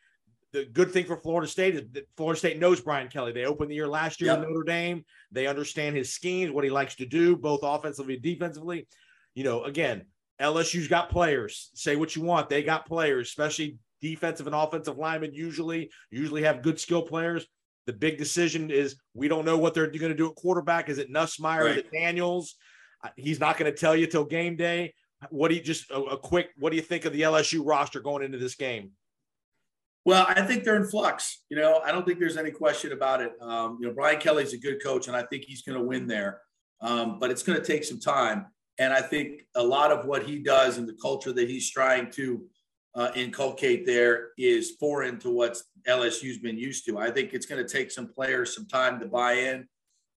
The good thing for Florida State is that Florida State knows Brian Kelly. They opened the year last year yep. in Notre Dame. They understand his schemes, what he likes to do, both offensively and defensively. You know, again, L S U's got players. Say what you want. They got players, especially defensive and offensive linemen usually, usually have good skill players. The big decision is we don't know what they're going to do at quarterback. Is it Nussmeier? Right. Is it Daniels? He's not going to tell you till game day. What do you just a, a quick, what do you think of the L S U roster going into this game? Well, I think they're in flux. You know, I don't think there's any question about it. Um, you know, Brian Kelly's a good coach, and I think he's going to win there. Um, but it's going to take some time. And I think a lot of what he does and the culture that he's trying to uh, inculcate there is foreign to what L S U's been used to. I think it's going to take some players some time to buy in.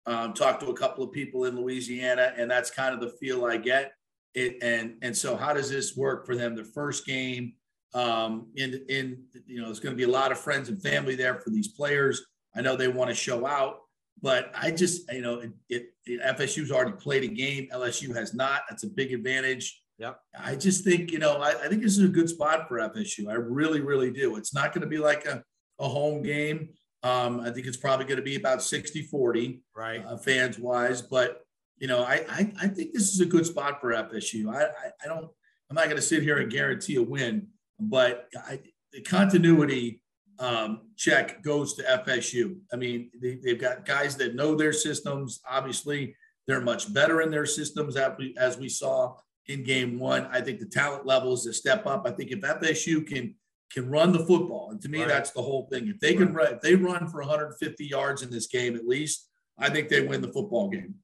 Um, talk to a couple of people in Louisiana, and that's kind of the feel I get. It, and, and so how does this work for them? The first game, Um, in, in, you know, there's going to be a lot of friends and family there for these players. I know they want to show out, but I just, you know, it, it, it F S U's already played a game. L S U has not. That's a big advantage. Yep. I just think, you know, I, I think this is a good spot for F S U. I really, really do. It's not going to be like a, a home game. Um, I think it's probably going to be about sixty forty right. uh, fans wise, but you know, I, I, I think this is a good spot for F S U. I, I, I don't, I'm not going to sit here and guarantee a win. But I, the continuity um, check goes to F S U. I mean, they, they've got guys that know their systems. Obviously, they're much better in their systems, as we, as we saw in game one. I think the talent level is a step up. I think if F S U can can run the football, and to me, right. that's the whole thing. If they can right. run, if they run for one hundred fifty yards in this game at least, I think they win the football game.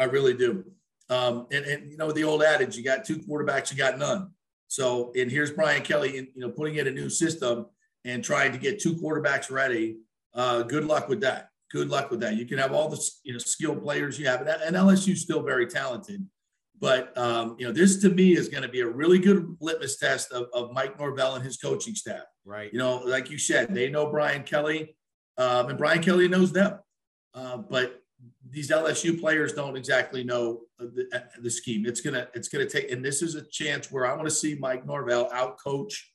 I really do. Um, and, and, you know, the old adage, you got two quarterbacks, you got none. So, and here's Brian Kelly, and, you know, putting in a new system and trying to get two quarterbacks ready. Uh, good luck with that. Good luck with that. You can have all the, you know, skilled players you have, and L S U's still very talented. But, um, you know, this to me is going to be a really good litmus test of, of Mike Norvell and his coaching staff. Right. You know, like you said, they know Brian Kelly, um, and Brian Kelly knows them. Uh, but these L S U players don't exactly know the, the scheme. It's going to, it's going to take, and this is a chance where I want to see Mike Norvell out coach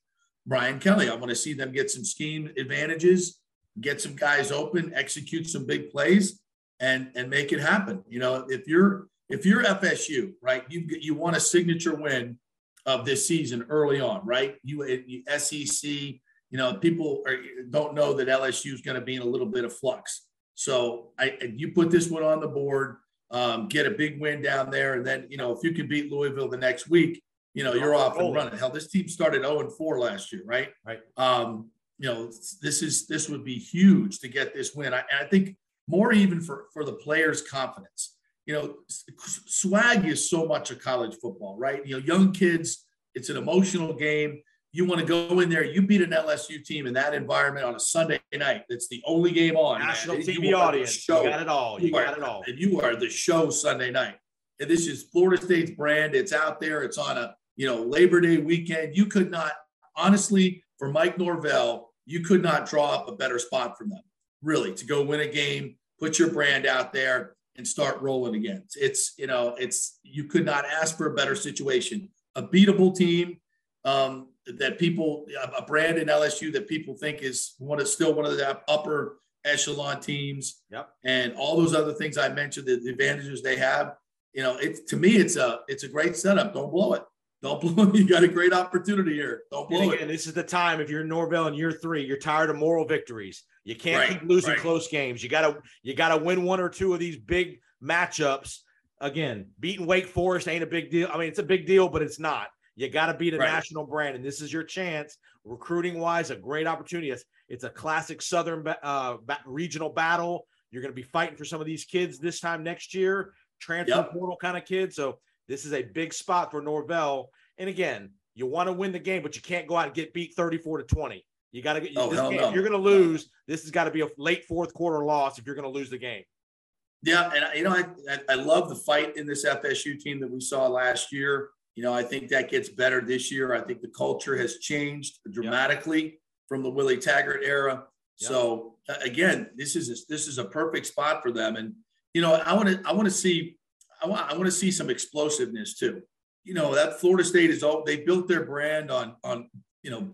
Brian Kelly. I want to see them get some scheme advantages, get some guys open, execute some big plays, and, and make it happen. You know, if you're, if you're F S U, right, you, you want a signature win of this season early on, right? You, you S E C, you know, people are, don't know that L S U is going to be in a little bit of flux. So I, you put this one on the board, um, get a big win down there. And then, you know, if you can beat Louisville the next week, you know, you're oh, off and oh. running. Hell, this team started oh and four last year, right? Right. Um, you know, this is, this would be huge to get this win. I, and I think more even for, for the players' confidence, you know, swag is so much of college football, right? You know, young kids, it's an emotional game. You want to go in there, you beat an L S U team in that environment on a Sunday night. That's the only game on. National man. T V audience. You got it all. You, you got are, it all. And you are the show Sunday night. And this is Florida State's brand. It's out there. It's on a, you know, Labor Day weekend. You could not, honestly, for Mike Norvell, you could not draw up a better spot from them, really, to go win a game, put your brand out there, and start rolling again. It's, you know, it's, you could not ask for a better situation. A beatable team. Um, that people, a brand in L S U that people think is one of, still one of the upper echelon teams, yep. and all those other things I mentioned, the, the advantages they have, you know, it's, to me, it's a, it's a great setup. Don't blow it. Don't blow it. You got a great opportunity here. Don't blow and again, it. And this is the time, if you're Norvell in year three, you're tired of moral victories. You can't right, keep losing right. close games. You gotta, you gotta win one or two of these big matchups. Again, beating Wake Forest ain't a big deal. I mean, it's a big deal, but it's not. You got to beat a right. national brand, and this is your chance. Recruiting-wise, a great opportunity. It's, it's a classic Southern uh, ba- regional battle. You're going to be fighting for some of these kids this time next year, transfer yep. portal kind of kids. So this is a big spot for Norvell. And, again, you want to win the game, but you can't go out and get beat thirty-four to twenty. You got to get oh, – no. You're going to lose. This has got to be a late fourth quarter loss if you're going to lose the game. Yeah, and, you know, I, I love the fight in this F S U team that we saw last year. You know, I think that gets better this year. I think the culture has changed dramatically yep. from the Willie Taggart era. Yep. So again, this is a, this is a perfect spot for them. And you know, I want to I want to see I want I want to see some explosiveness too. You know, that Florida State is all they built their brand on on you know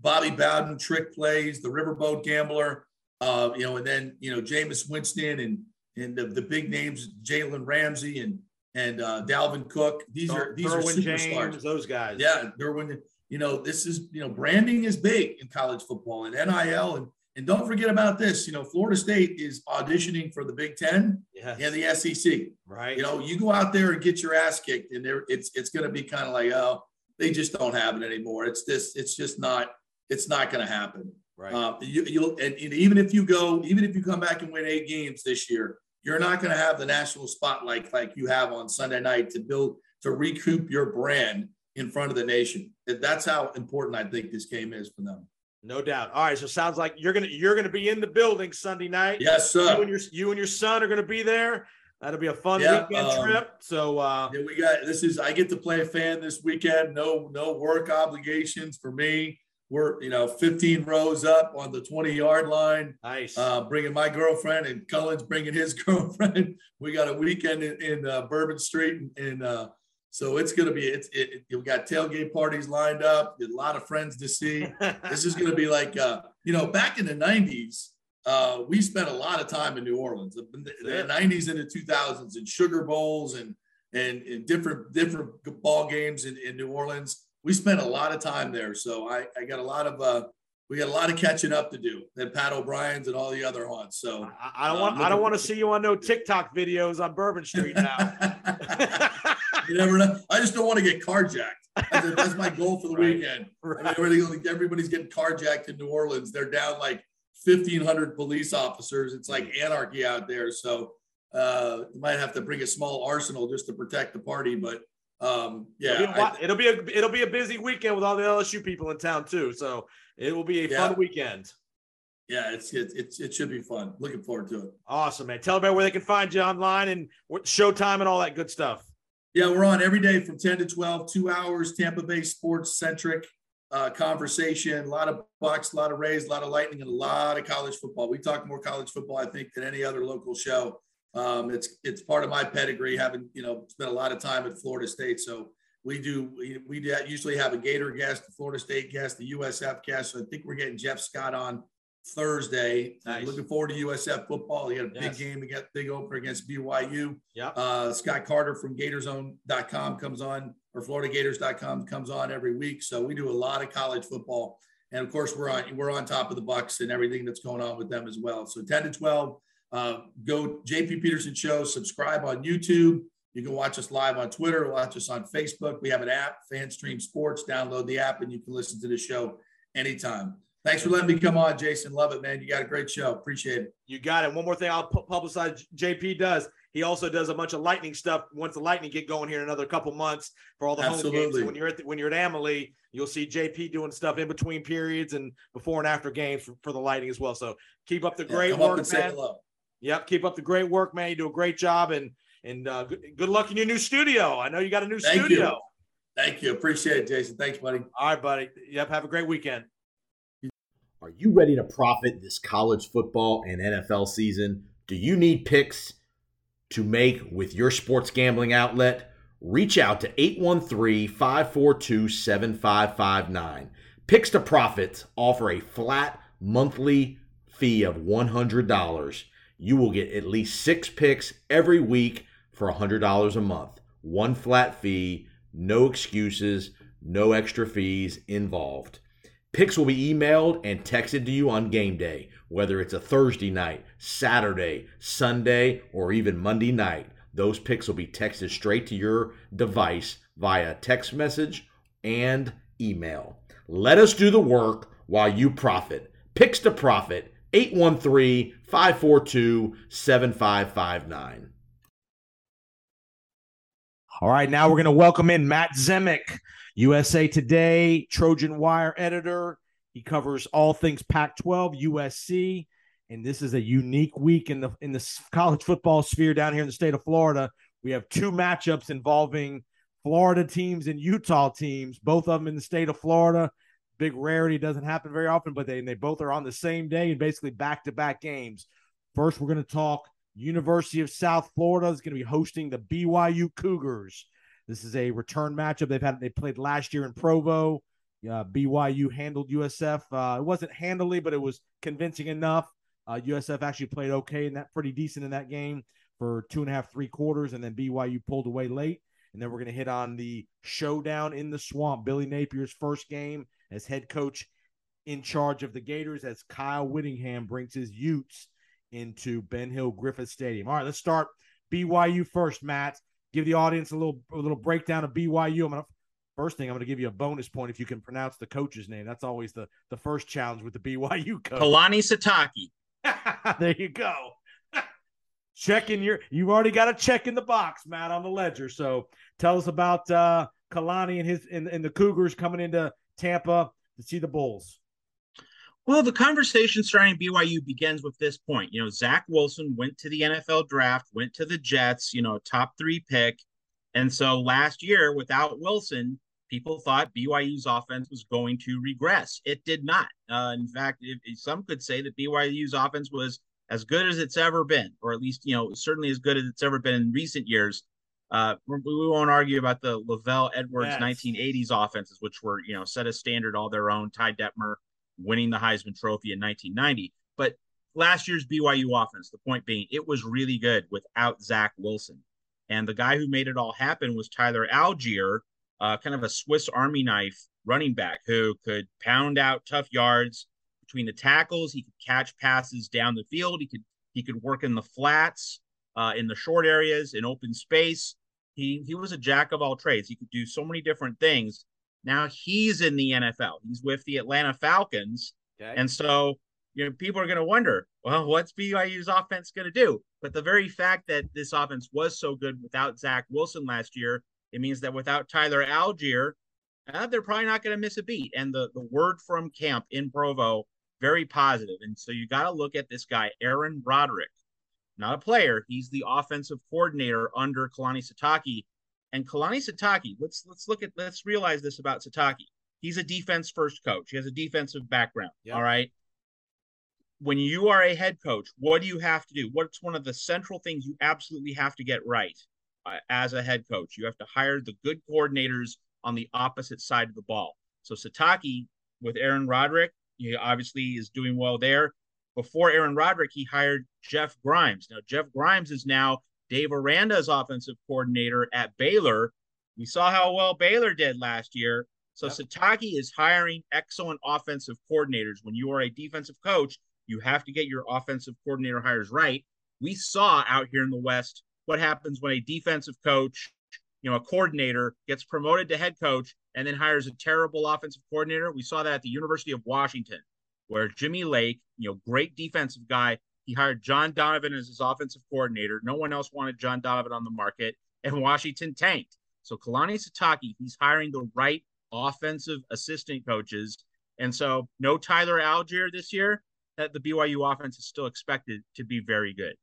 Bobby Bowden trick plays, the riverboat gambler, uh, you know, and then you know Jameis Winston and and the, the big names, Jalen Ramsey and. And uh, Dalvin Cook, these are these Derwin are superstars. James, those guys, yeah, Derwin. You know, this is you know, branding is big in college football and N I L, and and don't forget about this. You know, Florida State is auditioning for the Big Ten yes. and the S E C. Right. You know, you go out there and get your ass kicked, and there it's it's going to be kind of like, oh, they just don't have it anymore. It's this, it's just not, it's not going to happen. Right. Uh, you, you'll and, and even if you go, even if you come back and win eight games this year. You're not going to have the national spotlight like you have on Sunday night to build, to recoup your brand in front of the nation. That's how important I think this game is for them. No doubt. All right. So it sounds like you're going to, you're going to be in the building Sunday night. Yes, sir. You and your, you and your son are going to be there. That'll be a fun yeah, weekend um, trip. So uh, yeah, we got, this is, I get to play a fan this weekend. No, no work obligations for me. We're, you know, fifteen rows up on the twenty-yard line. Nice. Uh, bringing my girlfriend and Cullen's bringing his girlfriend. We got a weekend in, in uh, Bourbon Street, and, and uh, so it's going to be. It's it, it, we got tailgate parties lined up. A lot of friends to see. This is going to be like uh, you know, back in the nineties, uh, we spent a lot of time in New Orleans. The, the nineties and the two thousands, and Sugar Bowls and and, and different different ball games in, in New Orleans. We spent a lot of time there, so I, I got a lot of uh, we got a lot of catching up to do at Pat O'Brien's and all the other haunts. So I, I don't uh, want I don't want to see you on no TikTok videos on Bourbon Street now. You never know. I just don't want to get carjacked. That's, that's my goal for the right. weekend. Right. I mean, everybody, everybody's getting carjacked in New Orleans. They're down like fifteen hundred police officers. It's like anarchy out there. So uh, you might have to bring a small arsenal just to protect the party, but. Um, yeah, it'll be, I, it'll be a it'll be a busy weekend with all the L S U people in town too. So it will be a yeah. fun weekend. Yeah, it's it, it it should be fun. Looking forward to it. Awesome, man. Tell everybody where they can find you online and Showtime and all that good stuff. Yeah, we're on every day from ten to twelve, two hours. Tampa Bay sports centric uh, conversation. A lot of Bucks, a lot of Rays, a lot of Lightning, and a lot of college football. We talk more college football, I think, than any other local show. Um, it's, it's part of my pedigree, having, you know, spent a lot of time at Florida State. So we do, we, we usually have a Gator guest, the Florida State guest, the U S F guest. So I think we're getting Jeff Scott on Thursday. Nice. Looking forward to U S F football. He had a yes. big game against big opener against B Y U. Yeah. Uh, Scott Carter from Gator Zone dot com comes on, or Florida Gators dot com comes on every week. So we do a lot of college football. And of course we're on, we're on top of the Bucks and everything that's going on with them as well. So ten to twelve, Uh, go J P Peterson Show, subscribe on YouTube. You can watch us live on Twitter, watch us on Facebook. We have an app, FanStream Sports. Download the app and you can listen to the show anytime. Thanks for letting me come on, Jason. Love it, man. You got a great show. Appreciate it. You got it. One more thing I'll publicize J P does. He also does a bunch of Lightning stuff once the Lightning get going here in another couple months for all the Absolutely. home games. So when you're at the, when you're at Amalie, you'll see J P doing stuff in between periods and before and after games for, for the Lightning as well. So keep up the yeah, great come work, up and man. Say hello. Yep, keep up the great work, man. You do a great job, and and uh, good, good luck in your new studio. I know you got a new Thank studio. You. Thank you. Appreciate it, Jason. Thanks, buddy. All right, buddy. Yep, have a great weekend. Are you ready to profit this college football and N F L season? Do you need picks to make with your sports gambling outlet? Reach out to eight one three, five four two, seven five five nine. Picks to Profits offer a flat monthly fee of one hundred dollars. You will get at least six picks every week for one hundred dollars a month. One flat fee, no excuses, no extra fees involved. Picks will be emailed and texted to you on game day, whether it's a Thursday night, Saturday, Sunday, or even Monday night. Those picks will be texted straight to your device via text message and email. Let us do the work while you profit. Picks to Profit. eight one three, five four two, seven five five nine. All right, now we're going to welcome in Matt Zemek, U S A Today, Trojan Wire editor. He covers all things Pac twelve, U S C, and this is a unique week in the in the college football sphere down here in the state of Florida. We have two matchups involving Florida teams and Utah teams, both of them in the state of Florida. Big rarity, doesn't happen very often, but they and they both are on the same day and basically back-to-back games. First, we're going to talk University of South Florida is going to be hosting the B Y U Cougars. This is a return matchup. They've had, they played last year in Provo. Uh, B Y U handled U S F. Uh, it wasn't handily, but it was convincing enough. Uh, U S F actually played okay and that pretty decent in that game for two and a half, three quarters, and then B Y U pulled away late. And then we're going to hit on the showdown in the swamp. Billy Napier's first game as head coach in charge of the Gators as Kyle Whittingham brings his Utes into Ben Hill Griffith Stadium. All right, let's start B Y U first, Matt. Give the audience a little a little breakdown of B Y U. I'm gonna first thing I'm gonna give you a bonus point if you can pronounce the coach's name. That's always the the first challenge with the B Y U coach. Kalani Sitake. There you go. Check in your you've already got a check in the box, Matt, on the ledger. So tell us about uh, Kalani and his and, and the Cougars coming into Tampa to see the Bulls. Well, the conversation starting B Y U begins with this point. You know, Zach Wilson went to the N F L draft, went to the Jets, you know, top three pick. And so last year without Wilson, people thought B Y U's offense was going to regress. It did not. Uh, in fact, if, if some could say that B Y U's offense was as good as it's ever been, or at least, you know, certainly as good as it's ever been in recent years. Uh, we won't argue about the Lavelle Edwards yes. nineteen eighties offenses, which were, you know, set a standard all their own. Ty Detmer winning the Heisman Trophy in nineteen ninety. But last year's B Y U offense, the point being, it was really good without Zach Wilson. And the guy who made it all happen was Tyler Algier, uh, kind of a Swiss Army knife running back who could pound out tough yards between the tackles. He could catch passes down the field. He could he could work in the flats, uh, in the short areas, in open space. He, he was a jack of all trades. He could do so many different things. Now he's in the N F L. He's with the Atlanta Falcons. Okay. And so, you know, people are going to wonder, well, what's B Y U's offense going to do? But the very fact that this offense was so good without Zach Wilson last year, it means that without Tyler Algier, uh, they're probably not going to miss a beat. And the, the word from camp in Provo, very positive. And so you got to look at this guy, Aaron Roderick, not a player. He's the offensive coordinator under Kalani Sitake. And Kalani Sitake, let's let's look at let's realize this about Sitake. He's a defense first coach. He has a defensive background. Yep. All right. When you are a head coach, what do you have to do? What's one of the central things you absolutely have to get right uh, as a head coach? You have to hire the good coordinators on the opposite side of the ball. So Sitake with Aaron Roderick, he obviously is doing well there. Before Aaron Roderick, he hired Jeff Grimes. Now Jeff Grimes is now Dave Aranda's offensive coordinator at Baylor. We saw how well Baylor did last year. So yep. Sitake is hiring excellent offensive coordinators. When you are a defensive coach, you have to get your offensive coordinator hires right. We saw out here in the West what happens when a defensive coach, you know, a coordinator gets promoted to head coach and then hires a terrible offensive coordinator. We saw that at the University of Washington, where Jimmy Lake, you know, great defensive guy, he hired John Donovan as his offensive coordinator. No one else wanted John Donovan on the market, and Washington tanked. So Kalani Sitake, he's hiring the right offensive assistant coaches. And so no Tyler Algier this year, that the B Y U offense is still expected to be very good.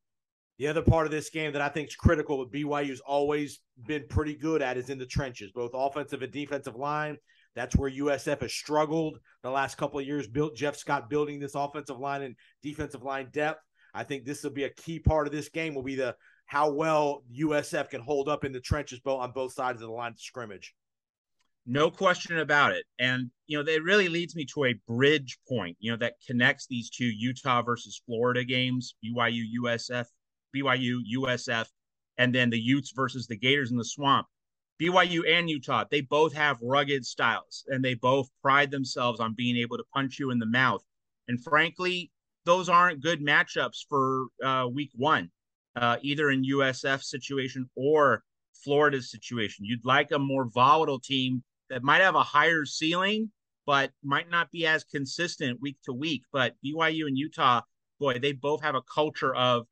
The other part of this game that I think is critical, what B Y U's always been pretty good at, is in the trenches, both offensive and defensive line. That's where U S F has struggled the last couple of years. Built Jeff Scott building this offensive line and defensive line depth. I think this will be a key part of this game will be the how well U S F can hold up in the trenches both on both sides of the line of scrimmage. No question about it. And, you know, that really leads me to a bridge point, you know, that connects these two Utah versus Florida games, B Y U, U S F, B Y U, U S F, and then the Utes versus the Gators in the swamp. B Y U and Utah, they both have rugged styles, and they both pride themselves on being able to punch you in the mouth. And frankly, those aren't good matchups for uh, week one, uh, either in U S F's situation or Florida's situation. You'd like a more volatile team that might have a higher ceiling, but might not be as consistent week to week. But B Y U and Utah, boy, they both have a culture of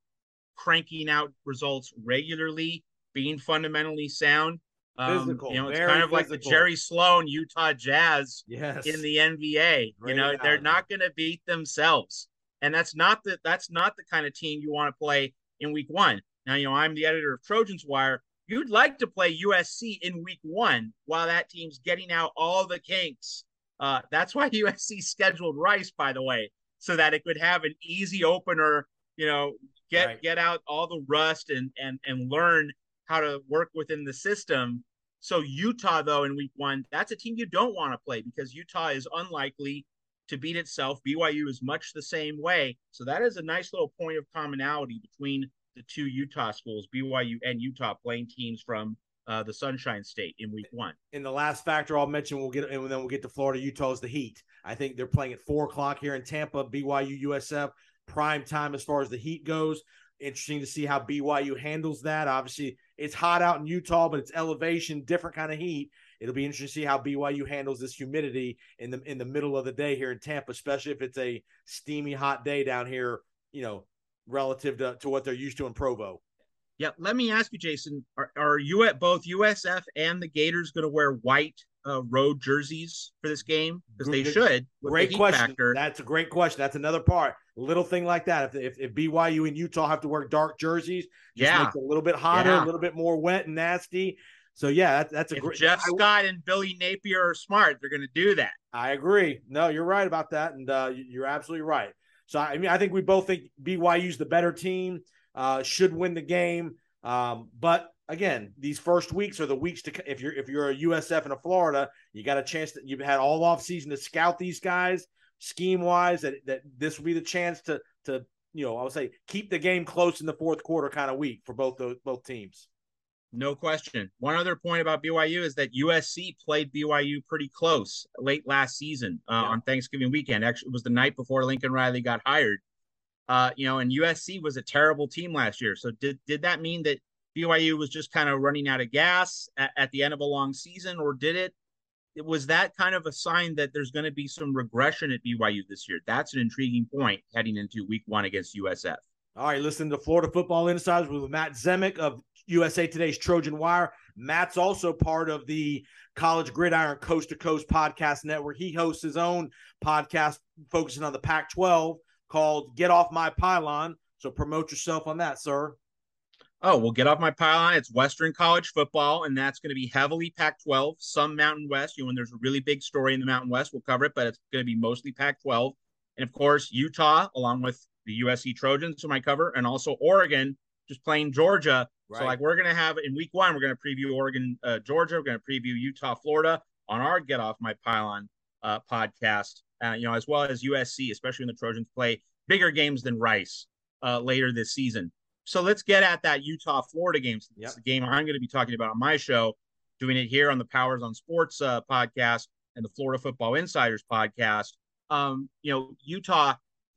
cranking out results regularly, being fundamentally sound. Um, physical, you know, it's kind of physical. Like the Jerry Sloan Utah Jazz yes. in the N B A. Great you know, out. They're not going to beat themselves. And that's not the that's not the kind of team you want to play in week one. Now, you know, I'm the editor of Trojans Wire. You'd like to play U S C in week one while that team's getting out all the kinks. Uh, that's why U S C scheduled Rice, by the way, so that it could have an easy opener, you know, get right. get out all the rust and, and, and learn how to work within the system. So Utah, though, in week one, that's a team you don't want to play because Utah is unlikely to beat itself. B Y U is much the same way. So that is a nice little point of commonality between the two Utah schools, B Y U and Utah, playing teams from uh, the Sunshine State in week one. And the last factor I'll mention, we'll get, and then we'll get to Florida, Utah's the Heat. I think they're playing at four o'clock here in Tampa, B Y U, U S F, prime time as far as the Heat goes. Interesting to see how B Y U handles that. Obviously, it's hot out in Utah, but it's elevation, different kind of heat. It'll be interesting to see how B Y U handles this humidity in the in the middle of the day here in Tampa, especially if it's a steamy, hot day down here, you know, relative to, to what they're used to in Provo. Yeah, let me ask you, Jason, are, are you at both U S F and the Gators going to wear white uh, road jerseys for this game? Because they should. Great the question. Factor. That's a great question. That's another part. Little thing like that. If, if if B Y U and Utah have to wear dark jerseys, just yeah. makes it a little bit hotter, yeah. a little bit more wet and nasty. So, yeah, that, that's a if great – Jeff I, Scott and Billy Napier are smart. They're going to do that. I agree. No, you're right about that, and uh, you're absolutely right. So, I mean, I think we both think B Y U's the better team, uh, should win the game. Um, but, again, these first weeks are the weeks to – if you're if you're a U S F and a Florida, you got a chance that you've had all offseason to scout these guys. Scheme-wise, that, that this will be the chance to, to you know, I would say keep the game close in the fourth quarter kind of week for both those both teams. No question. One other point about B Y U is that U S C played B Y U pretty close late last season uh, yeah. on Thanksgiving weekend. Actually, it was the night before Lincoln Riley got hired. Uh, you know, and U S C was a terrible team last year. So did, did that mean that B Y U was just kind of running out of gas at, at the end of a long season, or did it? It was that kind of a sign that there's going to be some regression at B Y U this year? That's an intriguing point heading into week one against U S F. All right, listen to Florida Football Insiders with Matt Zemek of U S A Today's Trojan Wire. Matt's also part of the College Gridiron Coast to Coast podcast network. He hosts his own podcast focusing on the Pac twelve called Get Off My Pylon. So promote yourself on that, sir. Oh, well, Get Off My Pylon. It's Western college football, and that's going to be heavily Pac twelve, some Mountain West. You know, when there's a really big story in the Mountain West, we'll cover it, but it's going to be mostly Pac twelve. And, of course, Utah, along with the U S C Trojans, whom I cover, and also Oregon, just playing Georgia. Right. So, like, we're going to have, in week one, we're going to preview Oregon, uh, Georgia. We're going to preview Utah, Florida on our Get Off My Pylon uh, podcast, uh, you know, as well as U S C, especially when the Trojans play bigger games than Rice uh, later this season. So let's get at that Utah-Florida game. It's yep. the game I'm going to be talking about on my show, doing it here on the Powers on Sports uh, podcast and the Florida Football Insiders podcast. Um, you know, Utah,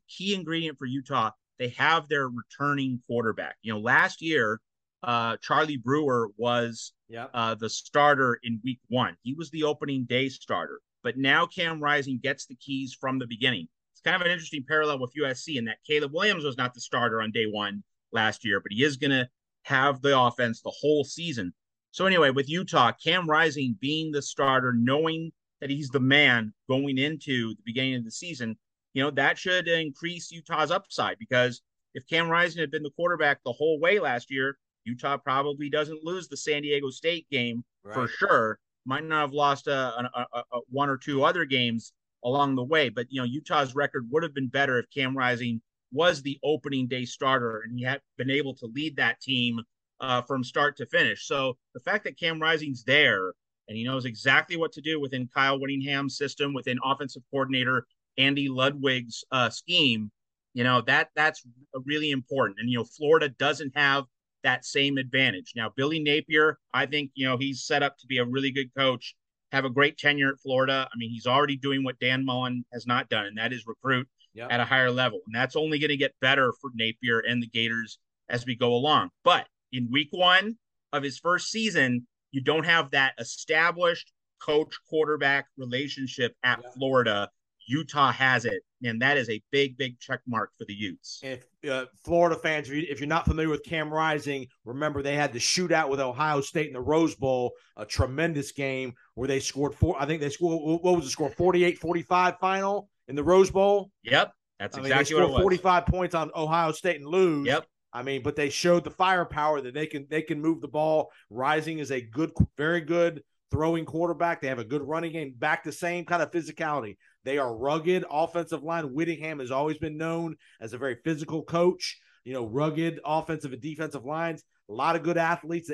key ingredient for Utah, they have their returning quarterback. You know, last year, uh, Charlie Brewer was yep. uh, the starter in week one. He was the opening day starter. But now Cam Rising gets the keys from the beginning. It's kind of an interesting parallel with U S C in that Caleb Williams was not the starter on day one last year, but he is going to have the offense the whole season. So anyway, with Utah, Cam Rising being the starter, knowing that he's the man going into the beginning of the season, you know, that should increase Utah's upside, because if Cam Rising had been the quarterback the whole way last year, Utah probably doesn't lose the San Diego State game right. for sure. Might not have lost a, a, a, a one or two other games along the way, but, you know, Utah's record would have been better if Cam Rising was the opening day starter and he had been able to lead that team uh, from start to finish. So the fact that Cam Rising's there and he knows exactly what to do within Kyle Whittingham's system, within offensive coordinator Andy Ludwig's uh, scheme, you know, that that's really important. And, you know, Florida doesn't have that same advantage. Now, Billy Napier, I think, you know, he's set up to be a really good coach, have a great tenure at Florida. I mean, he's already doing what Dan Mullen has not done, and that is recruit Yep. at a higher level. And that's only going to get better for Napier and the Gators as we go along. But in week one of his first season, you don't have that established coach-quarterback relationship at yep. Florida. Utah has it, and that is a big, big check mark for the Utes. If uh, Florida fans, if, you, if you're not familiar with Cam Rising, remember they had the shootout with Ohio State in the Rose Bowl, a tremendous game where they scored four. I think they scored, what was the score, forty-eight forty-five final? In the Rose Bowl? Yep. That's I mean, exactly what it was. They scored forty-five points on Ohio State and lose. Yep. I mean, but they showed the firepower that they can they can move the ball. Rising is a good, very good throwing quarterback. They have a good running game, back the same kind of physicality. They are rugged offensive line. Whittingham has always been known as a very physical coach, you know, rugged offensive and defensive lines, a lot of good athletes.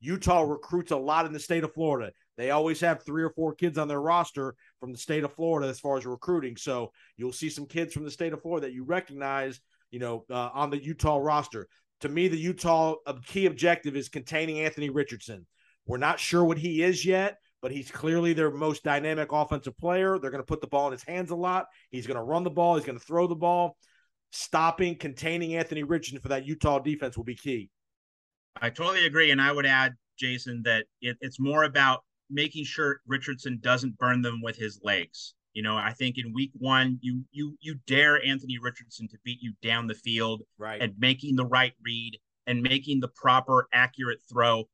Utah recruits a lot in the state of Florida. They always have three or four kids on their roster from the state of Florida as far as recruiting. So you'll see some kids from the state of Florida that you recognize, you know, uh, on the Utah roster. To me, the Utah key objective is containing Anthony Richardson. We're not sure what he is yet, but he's clearly their most dynamic offensive player. They're going to put the ball in his hands a lot. He's going to run the ball. He's going to throw the ball. Stopping, containing Anthony Richardson for that Utah defense will be key. I totally agree. And I would add, Jason, that it, it's more about making sure Richardson doesn't burn them with his legs. You know, I think in week one, you you you dare Anthony Richardson to beat you down the field, right, and making the right read and making the proper accurate throw.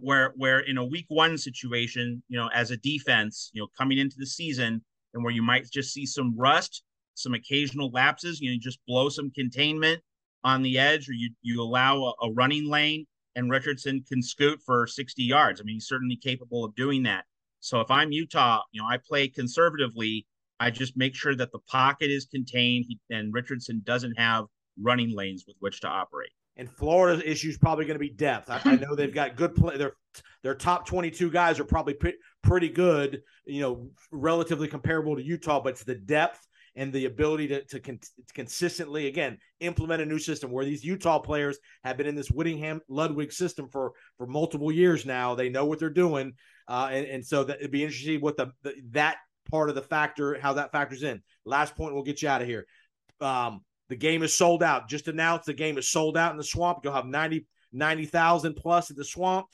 Where where in a week one situation, you know, as a defense, you know, coming into the season and where you might just see some rust, some occasional lapses, you know, you just blow some containment on the edge, or you you allow a, a running lane and Richardson can scoot for sixty yards. I mean, he's certainly capable of doing that. So if I'm Utah, you know, I play conservatively. I just make sure that the pocket is contained and Richardson doesn't have running lanes with which to operate. And Florida's issue is probably going to be depth. I, I know they've got good play. Their their top twenty-two guys are probably p- pretty good, you know, relatively comparable to Utah, but it's the depth and the ability to, to, con- to consistently, again, implement a new system where these Utah players have been in this Whittingham-Ludwig system for, for multiple years now. They know what they're doing. Uh, and, and so that, it'd be interesting what the, the that part of the factor, how that factors in. Last point, we'll get you out of here. Um, the game is sold out. Just announced the game is sold out in the Swamp. You'll have ninety thousand plus at the Swamp.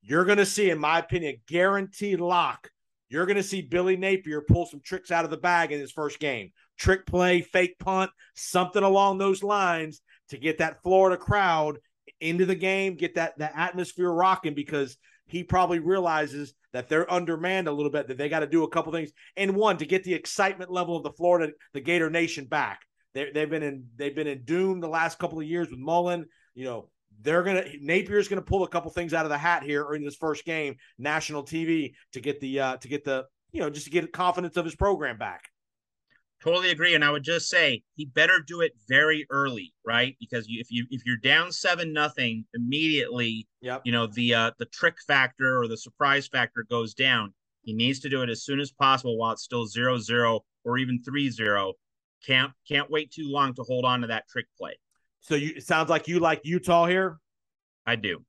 You're going to see, in my opinion, guaranteed lock. You're going to see Billy Napier pull some tricks out of the bag in his first game. Trick play, fake punt, something along those lines to get that Florida crowd into the game, get that, that atmosphere rocking, because he probably realizes that they're undermanned a little bit, that they got to do a couple things. And one, to get the excitement level of the Florida, the Gator Nation back. They, they've been in they've been in doom the last couple of years with Mullen. You know, they're gonna Napier's gonna pull a couple things out of the hat here in this first game, national T V, to get the uh, to get the you know just to get confidence of his program back. Totally agree, and I would just say he better do it very early, right? Because you, if you if you're down seven nothing immediately, yep. you know the uh, the trick factor or the surprise factor goes down. He needs to do it as soon as possible while it's still zero zero or even three zero. Can't can't wait too long to hold on to that trick play. So you, it sounds like you like Utah here. I do.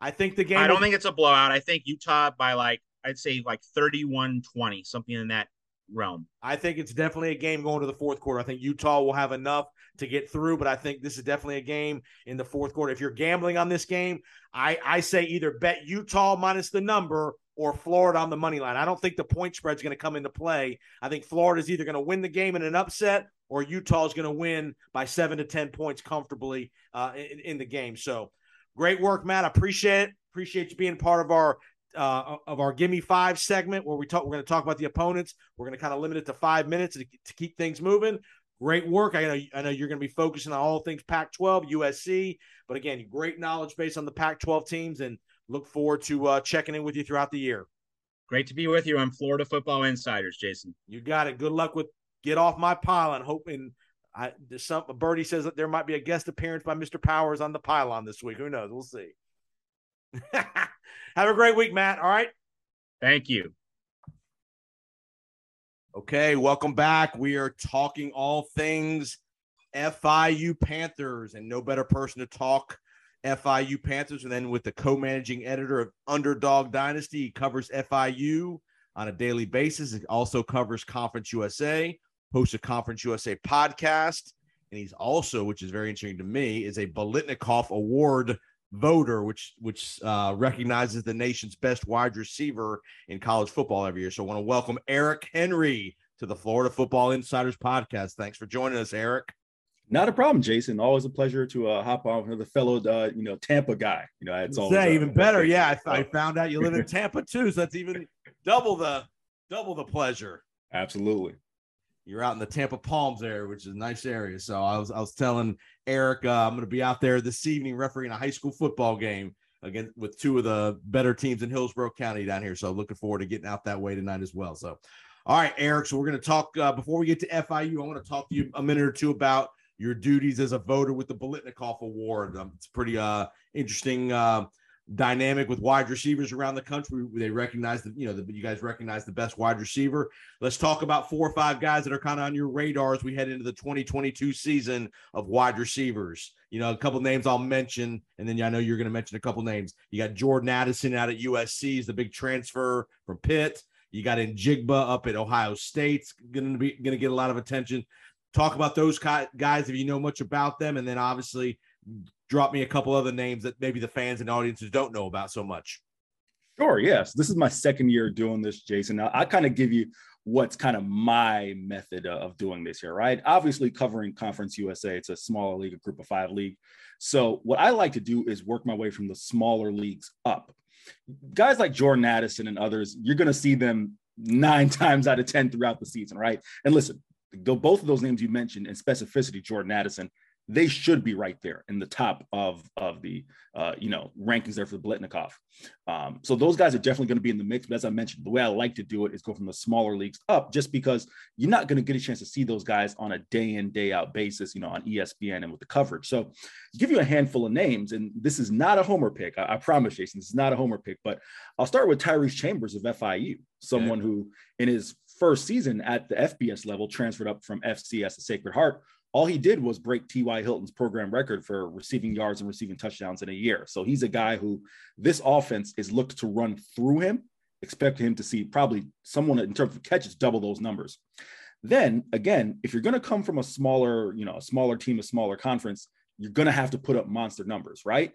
I think the game. I don't is, think it's a blowout. I think Utah by like I'd say like thirty-one twenty, something in that realm. I think it's definitely a game going to the fourth quarter. I think Utah will have enough to get through, but I think this is definitely a game in the fourth quarter. If you're gambling on this game, I I say either bet Utah minus the number or Florida on the money line. I don't think the point spread is going to come into play. I think Florida is either going to win the game in an upset or Utah is going to win by seven to ten points comfortably uh, in, in the game. So great work, Matt. I appreciate it. Appreciate you being part of our uh, of our Gimme Five segment where we talk. We're going to talk about the opponents. We're going to kind of limit it to five minutes to, to keep things moving. Great work. I know, I know you're going to be focusing on all things Pac twelve, U S C, but again, great knowledge base on the Pac twelve teams, and look forward to uh, checking in with you throughout the year. Great to be with you on Florida Football Insiders, Jason. You got it. Good luck with Get Off My Pylon. Hoping I, some, Birdie says that there might be a guest appearance by Mister Powers on the pylon this week. Who knows? We'll see. Have a great week, Matt. All right? Thank you. Okay, welcome back. We are talking all things F I U Panthers, and no better person to talk F I U Panthers, and then with the co-managing editor of Underdog Dynasty. He covers F I U on a daily basis. He also covers Conference U S A, hosts a Conference U S A podcast, and he's also, which is very interesting to me, is a Biletnikoff Award voter, which which uh, recognizes the nation's best wide receiver in college football every year. So I want to welcome Eric Henry to the Florida Football Insiders podcast. Thanks for joining us, Eric. Not a problem, Jason. Always a pleasure to uh, hop on with a fellow, uh, you know, Tampa guy. You know, it's always uh, even better. Yeah, I, I found out you live in Tampa too, so that's even double the double the pleasure. Absolutely. you're out in the Tampa Palms area, which is a nice area. So I was I was telling Eric, uh, I'm going to be out there this evening refereeing a high school football game again with two of the better teams in Hillsborough County down here. So looking forward to getting out that way tonight as well. So, all right, Eric, so we're going to talk uh, before we get to F I U. I want to talk to you a minute or two about your duties as a voter with the Biletnikoff Award. Um, it's pretty uh, interesting uh, dynamic with wide receivers around the country. They recognize that, you know, the, you guys recognize the best wide receiver. Let's talk about four or five guys that are kind of on your radar as we head into the twenty twenty-two season of wide receivers. You know, a couple names I'll mention, and then I know you're going to mention a couple names. You got Jordan Addison out at U S C. He's the big transfer from Pitt. You got Njigba up at Ohio State's going to be going to get a lot of attention. Talk about those guys if you know much about them, and then obviously drop me a couple other names that maybe the fans and audiences don't know about so much. Sure, yes. This is my second year doing this, Jason. I, I kind of give you what's kind of my method of doing this here, right? Obviously covering Conference U S A, it's a smaller league, a group of five league. So what I like to do is work my way from the smaller leagues up. Guys like Jordan Addison and others, you're going to see them nine times out of ten throughout the season, right? And listen, though both of those names you mentioned in specificity, Jordan Addison, they should be right there in the top of, of the, uh, you know, rankings there for the Biletnikoff. Um, so those guys are definitely going to be in the mix. But as I mentioned, the way I like to do it is go from the smaller leagues up, just because you're not going to get a chance to see those guys on a day in, day out basis, you know, on E S P N and with the coverage. So I'll give you a handful of names, and this is not a homer pick. I, I promise, Jason, this is not a homer pick, but I'll start with Tyrese Chambers of F I U, someone yeah. who in his first season at the F B S level transferred up from F C S to Sacred Heart. All he did was break T Y. Hilton's program record for receiving yards and receiving touchdowns in a year. So he's a guy who this offense is looked to run through him, expect him to see probably someone in terms of catches double those numbers. Then again, if you're going to come from a smaller, you know, a smaller team, a smaller conference, you're going to have to put up monster numbers, right?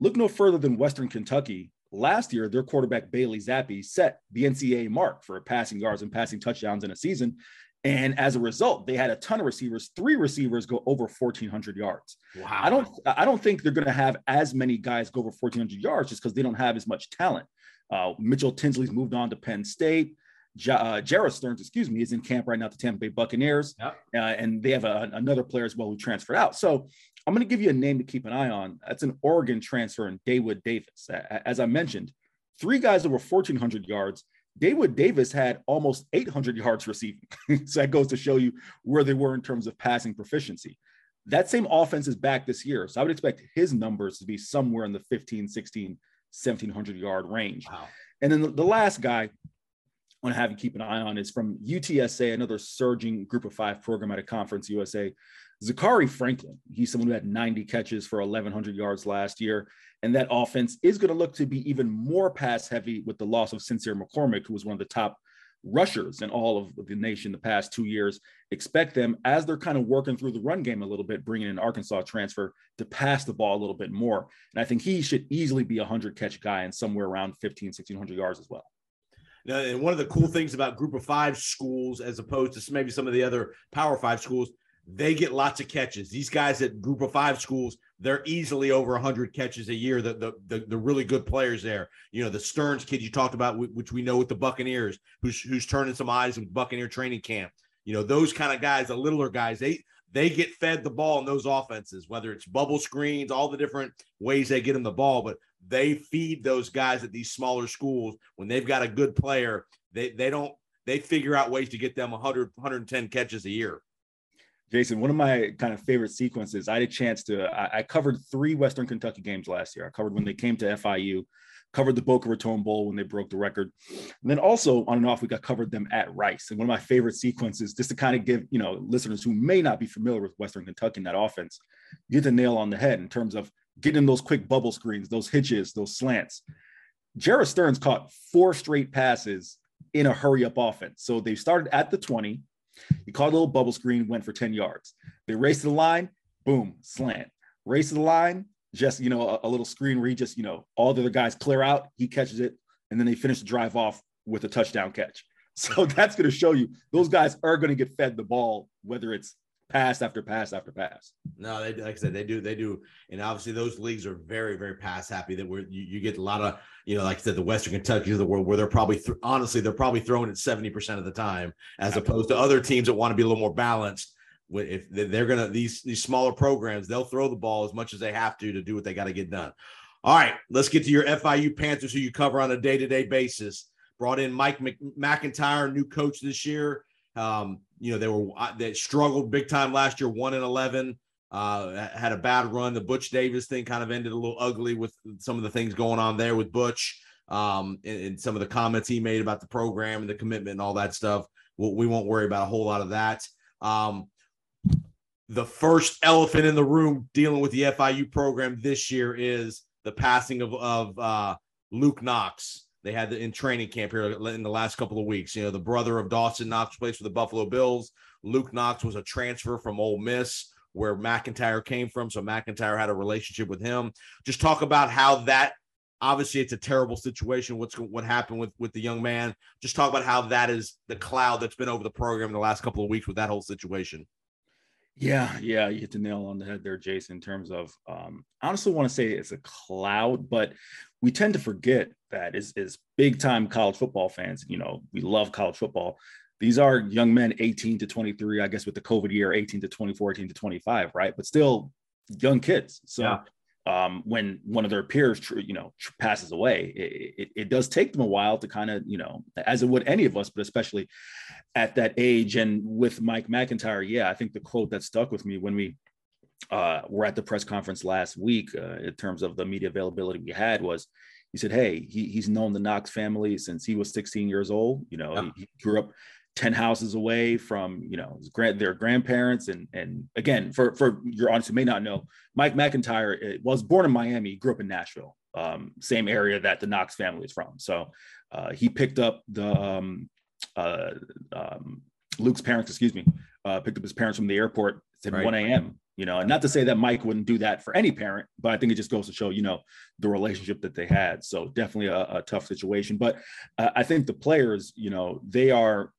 Look no further than Western Kentucky. Last year, their quarterback Bailey Zappi set the N C double A mark for passing yards and passing touchdowns in a season. And as a result, they had a ton of receivers. Three receivers go over fourteen hundred yards. Wow. I don't, I don't think they're going to have as many guys go over fourteen hundred yards just because they don't have as much talent. Uh, Mitchell Tinsley's moved on to Penn State. Ja, uh, Jarrett Stearns, excuse me, is in camp right now at the Tampa Bay Buccaneers. Yep. Uh, and they have a, another player as well who transferred out. So I'm going to give you a name to keep an eye on. That's an Oregon transfer in Daywood Davis. As I mentioned, three guys over fourteen hundred yards. Daywood Davis had almost eight hundred yards receiving. So that goes to show you where they were in terms of passing proficiency. That same offense is back this year. So I would expect his numbers to be somewhere in the fifteen, sixteen, seventeen hundred yard range. Wow. And then the, the last guy I want to have you keep an eye on is from U T S A, another surging group of five program at a Conference U S A. Zachary Franklin, he's someone who had ninety catches for eleven hundred yards last year, and that offense is going to look to be even more pass-heavy with the loss of Sincere McCormick, who was one of the top rushers in all of the nation the past two years. Expect them, as they're kind of working through the run game a little bit, bringing in an Arkansas transfer to pass the ball a little bit more, and I think he should easily be a hundred-catch guy and somewhere around fifteen, sixteen hundred yards as well. Now, and one of the cool things about Group of Five schools, as opposed to maybe some of the other Power Five schools, they get lots of catches. These guys at Group of Five schools, they're easily over one hundred catches a year. The, the, the, the really good players there. You know, the Stearns kid you talked about, which we know with the Buccaneers, who's who's turning some eyes with Buccaneer training camp. You know, those kind of guys, the littler guys, they, they get fed the ball in those offenses, whether it's bubble screens, all the different ways they get them the ball. But they feed those guys at these smaller schools. When they've got a good player, they, they don't – they figure out ways to get them one hundred, one hundred ten catches a year. Jason, one of my kind of favorite sequences, I had a chance to, I, I covered three Western Kentucky games last year. I covered when they came to F I U, covered the Boca Raton Bowl when they broke the record. And then also on and off, we got covered them at Rice. And one of my favorite sequences, just to kind of give, you know, listeners who may not be familiar with Western Kentucky and that offense, you hit the nail on the head in terms of getting those quick bubble screens, those hitches, those slants. Jarrett Stearns caught four straight passes in a hurry-up offense. So they started at the twenty. He caught a little bubble screen, went for ten yards. They raced to the line, boom, slant. Race to the line, just, you know, a, a little screen where he just, you know, all the other guys clear out, he catches it, and then they finish the drive off with a touchdown catch. So that's going to show you those guys are going to get fed the ball, whether it's pass after pass after pass. No, they, like I said, they do, they do. And obviously those leagues are very, very pass happy, that where you, you get a lot of, you know, like I said, the Western Kentucky of the world, where they're probably, th- honestly, they're probably throwing it seventy percent of the time, as opposed to other teams that want to be a little more balanced. If they're going to, these, these smaller programs, they'll throw the ball as much as they have to, to do what they got to get done. All right, let's get to your F I U Panthers, who you cover on a day-to-day basis. Brought in Mike McIntyre, new coach this year. Um, you know, they were they struggled big time last year, one and eleven, uh, had a bad run. The Butch Davis thing kind of ended a little ugly with some of the things going on there with Butch, um, and, and some of the comments he made about the program and the commitment and all that stuff. We'll, we won't worry about a whole lot of that. Um, the first elephant in the room dealing with the F I U program this year is the passing of, of uh, Luke Knox. They had the, in training camp here in the last couple of weeks, you know, the brother of Dawson Knox plays for the Buffalo Bills. Luke Knox was a transfer from Ole Miss, where McIntyre came from. So McIntyre had a relationship with him. Just talk about how that, obviously it's a terrible situation. What's what happened with, with the young man. Just talk about how that is the cloud that's been over the program in the last couple of weeks with that whole situation. Yeah, yeah, you hit the nail on the head there, Jason, in terms of, um, I honestly want to say it's a cloud, but we tend to forget that as, as big-time college football fans, you know, we love college football. These are young men, eighteen to twenty-three, I guess with the COVID year, eighteen to twenty-four, eighteen to twenty-five, right? But still young kids. So yeah. um, when one of their peers, you know, passes away, it, it, it does take them a while to kind of, you know, as it would any of us, but especially at that age. And with Mike McIntyre, yeah, I think the quote that stuck with me when we uh, were at the press conference last week, uh, in terms of the media availability we had, was, he said, hey, he, he's known the Knox family since he was sixteen years old. You know, yeah. he, he grew up ten houses away from, you know, his grand, their grandparents. And and again, for, for your audience who may not know, Mike McIntyre was born in Miami, grew up in Nashville, um, same area that the Knox family is from. So uh, he picked up the um, uh, um, Luke's parents, excuse me, uh, picked up his parents from the airport at right. one a.m. You know, and not to say that Mike wouldn't do that for any parent, but I think it just goes to show, you know, the relationship that they had. So definitely a, a tough situation. But uh, I think the players, you know, they are,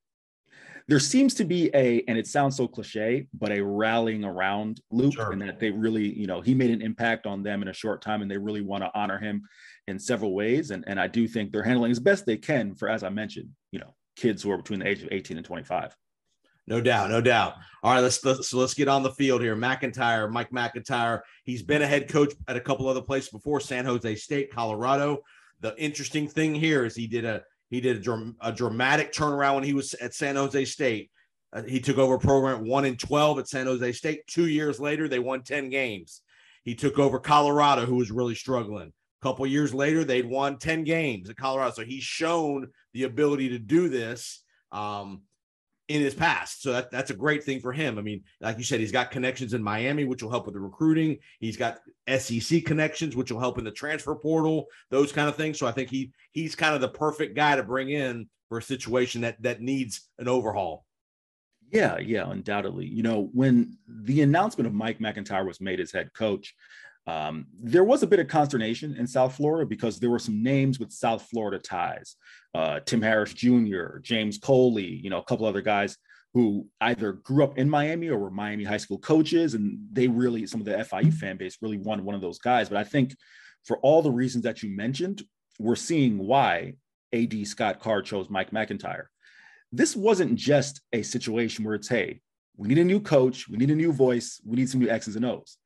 there seems to be a, and it sounds so cliche, but a rallying around Luke, sure. and that they really, you know, he made an impact on them in a short time, and they really want to honor him in several ways. And, and I do think they're handling as best they can for, as I mentioned, you know, kids who are between the age of eighteen and twenty-five. No doubt, no doubt. All right, let's, let's so let's get on the field here. McIntyre, Mike McIntyre. He's been a head coach at a couple other places before, San Jose State, Colorado. The interesting thing here is he did a he did a, dram, a dramatic turnaround when he was at San Jose State. Uh, he took over a program one and twelve at San Jose State. Two years later, they won ten games. He took over Colorado, who was really struggling. A couple years later, they'd won ten games at Colorado. So he's shown the ability to do this. Um, in his past. So that, that's a great thing for him. I mean, like you said, he's got connections in Miami, which will help with the recruiting. He's got S E C connections, which will help in the transfer portal, those kind of things. So I think he he's kind of the perfect guy to bring in for a situation that that needs an overhaul. Yeah, yeah, undoubtedly. You know, when the announcement of Mike McIntyre was made as head coach, um, there was a bit of consternation in South Florida because there were some names with South Florida ties, uh, Tim Harris Junior, James Coley, you know, a couple other guys who either grew up in Miami or were Miami high school coaches. And they really, some of the F I U fan base really wanted one of those guys. But I think for all the reasons that you mentioned, we're seeing why A D Scott Carr chose Mike McIntyre. This wasn't just a situation where it's, hey, we need a new coach. We need a new voice. We need some new X's and O's.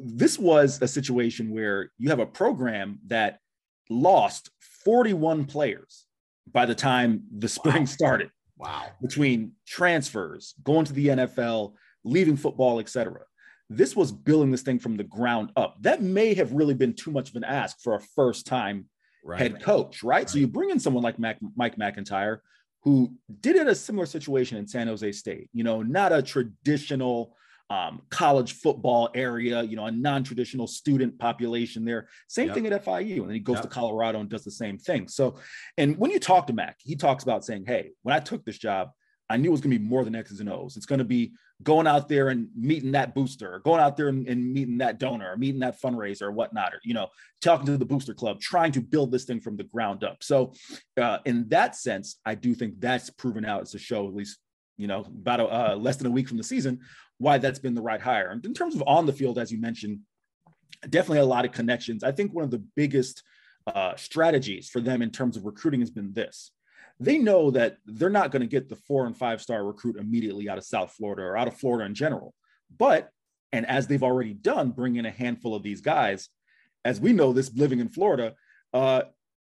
This was a situation where you have a program that lost forty-one players by the time the spring wow. started. Wow. Between transfers, going to the N F L, leaving football, et cetera. This was building this thing from the ground up. That may have really been too much of an ask for a first-time right. head coach, right? right? So you bring in someone like Mac, Mike McIntyre, who did it a similar situation in San Jose State, you know, not a traditional Um, college football area, you know, a non-traditional student population there. Same yep. thing at F I U. And then he goes yep. to Colorado and does the same thing. So, and when you talk to Mac, he talks about saying, hey, when I took this job, I knew it was going to be more than X's and O's. It's going to be going out there and meeting that booster, or going out there and, and meeting that donor, or meeting that fundraiser or whatnot, or, you know, talking to the booster club, trying to build this thing from the ground up. So uh, in that sense, I do think that's proven out as a show, at least, you know, about a, uh, less than a week from the season, why that's been the right hire. And in terms of on the field, as you mentioned, definitely a lot of connections. I think one of the biggest uh, strategies for them in terms of recruiting has been this. They know that they're not going to get the four and five star recruit immediately out of South Florida or out of Florida in general. But, and as they've already done, bring in a handful of these guys. As we know this, living in Florida, uh,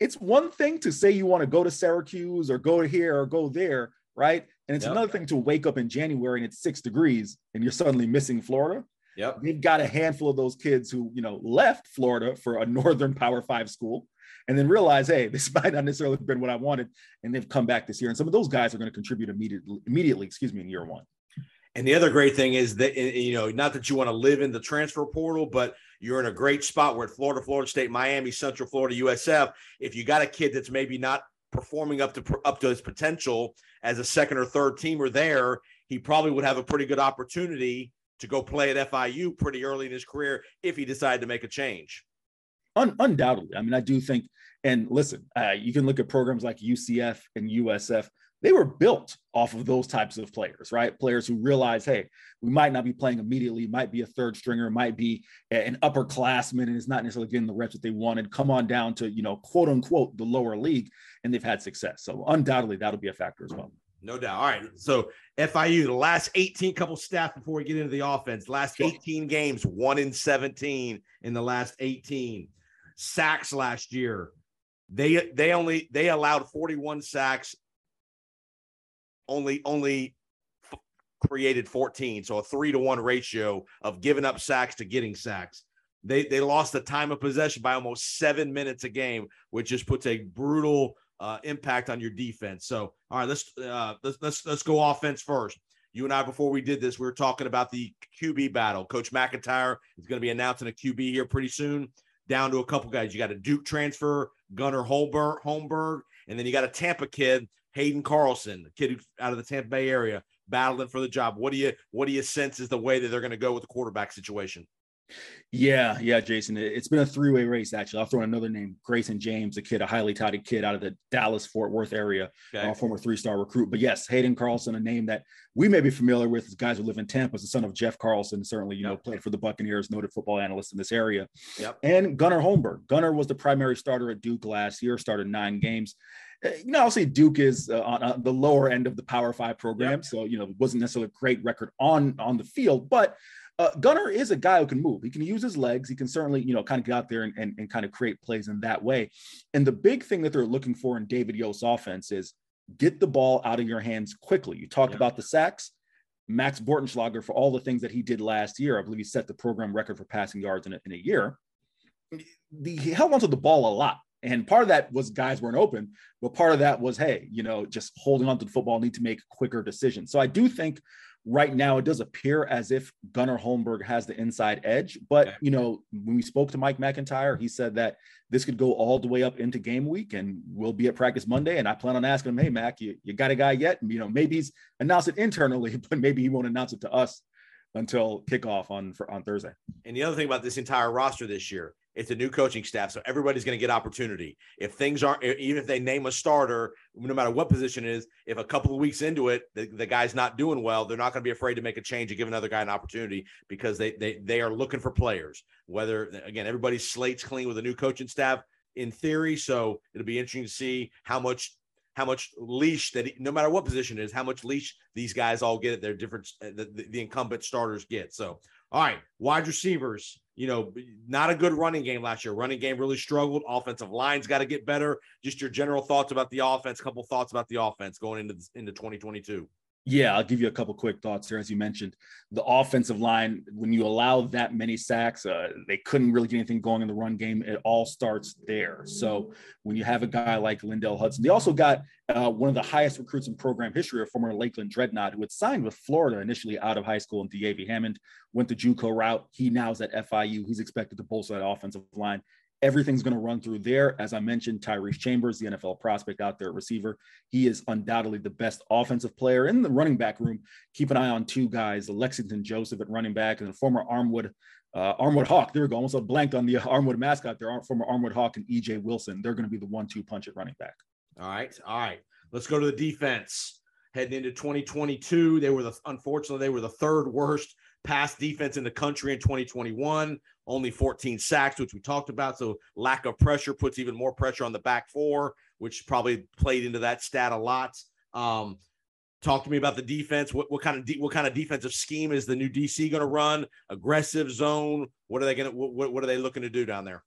it's one thing to say you want to go to Syracuse or go here or go there, right? And it's yep. another thing to wake up in January and it's six degrees and you're suddenly missing Florida. Yep. They've got a handful of those kids who, you know, left Florida for a Northern Power Five school and then realize, hey, this might not necessarily have been what I wanted. And they've come back this year. And some of those guys are going to contribute immediately, immediately, excuse me, in year one. And the other great thing is that, you know, not that you want to live in the transfer portal, but you're in a great spot. We're at Florida, Florida State, Miami, Central Florida, U S F. If you got a kid that's maybe not performing up to up to his potential as a second or third teamer there, he probably would have a pretty good opportunity to go play at F I U pretty early in his career if he decided to make a change. Un- undoubtedly. I mean, I do think, and listen, uh, you can look at programs like U C F and U S F. They were built off of those types of players, right? Players who realize, hey, we might not be playing immediately, might be a third stringer, might be an upperclassman, and it's not necessarily getting the reps that they wanted. Come on down to, you know, quote unquote, the lower league, and they've had success. So undoubtedly, that'll be a factor as well. No doubt. All right. So F I U, the last eighteen, couple stats before we get into the offense, last eighteen games, one in seventeen in the last eighteen. Sacks last year, they they only they allowed forty-one sacks. only only f- created fourteen, so a three to one ratio of giving up sacks to getting sacks. They they lost the time of possession by almost seven minutes a game, which just puts a brutal uh, impact on your defense. So, all right, let's, uh, let's let's let's go offense first. You and I, before we did this, we were talking about the Q B battle. Coach McIntyre is going to be announcing a Q B here pretty soon, down to a couple guys. You got a Duke transfer, Gunnar Holmberg, Holmberg, and then you got a Tampa kid, Hayden Carlson, the kid who's out of the Tampa Bay area, battling for the job. What do you what do you sense is the way that they're going to go with the quarterback situation? Yeah, yeah, Jason. It's been a three-way race, actually. I'll throw in another name, Grayson James, a kid, a highly touted kid out of the Dallas-Fort Worth area, okay. a former three-star recruit. But yes, Hayden Carlson, a name that we may be familiar with as guys who live in Tampa, is the son of Jeff Carlson, certainly, you yep. know, played for the Buccaneers, noted football analyst in this area. Yep. And Gunnar Holmberg. Gunnar was the primary starter at Duke last year, started nine games. You know, I'll say Duke is uh, on uh, the lower end of the Power Five program. Yep. So, you know, it wasn't necessarily a great record on, on the field, but uh, Gunnar is a guy who can move. He can use his legs. He can certainly, you know, kind of get out there and, and, and kind of create plays in that way. And the big thing that they're looking for in David Yost's offense is get the ball out of your hands quickly. You talked yep. about the sacks. Max Bortenschlager, for all the things that he did last year, I believe he set the program record for passing yards in a, in a year. The, he held onto the ball a lot. And part of that was guys weren't open, but part of that was, hey, you know, just holding on to the football, need to make quicker decisions. So I do think right now it does appear as if Gunnar Holmberg has the inside edge. But, you know, when we spoke to Mike McIntyre, he said that this could go all the way up into game week and we'll be at practice Monday. And I plan on asking him, hey, Mac, you, you got a guy yet? You know, maybe he's announced it internally, but maybe he won't announce it to us until kickoff on, for, on Thursday. And the other thing about this entire roster this year, it's a new coaching staff, so everybody's going to get opportunity. If things aren't, even if they name a starter, no matter what position it is, if a couple of weeks into it, the, the guy's not doing well, they're not going to be afraid to make a change and give another guy an opportunity because they they they are looking for players. Whether, again, everybody's slate's clean with a new coaching staff in theory, so it'll be interesting to see how much how much leash that, no matter what position it is, how much leash these guys all get at their different, the, the, the incumbent starters get. So, all right, wide receivers. You know, not a good running game last year. Running game really struggled. Offensive line's got to get better. Just your general thoughts about the offense, couple thoughts about the offense going into, into twenty twenty-two. Yeah, I'll give you a couple quick thoughts there. As you mentioned, the offensive line, when you allow that many sacks, uh, they couldn't really get anything going in the run game. It all starts there. So when you have a guy like Lindell Hudson, they also got uh, one of the highest recruits in program history, a former Lakeland Dreadnought who had signed with Florida initially out of high school in D A V Hammond, went the JUCO route. He now is at F I U. He's expected to bolster that offensive line. Everything's going to run through there. As I mentioned, Tyrese Chambers, the N F L prospect out there at receiver, he is undoubtedly the best offensive player in the running back room. Keep an eye on two guys, Lexington Joseph at running back and the former Armwood, uh, Armwood Hawk. There we go. Almost a blank on the Armwood mascot there, former Armwood Hawk and E J Wilson. They're going to be the one two punch at running back. All right. All right. Let's go to the defense. heading into twenty twenty-two. They were the, unfortunately, they were the third worst pass defense in the country in twenty twenty-one, only fourteen sacks, which we talked about. So lack of pressure puts even more pressure on the back four, which probably played into that stat a lot. Um, talk to me about the defense. What, what kind of de- what kind of defensive scheme is the new D C going to run? Aggressive zone. What are they going to what, what are they looking to do down there?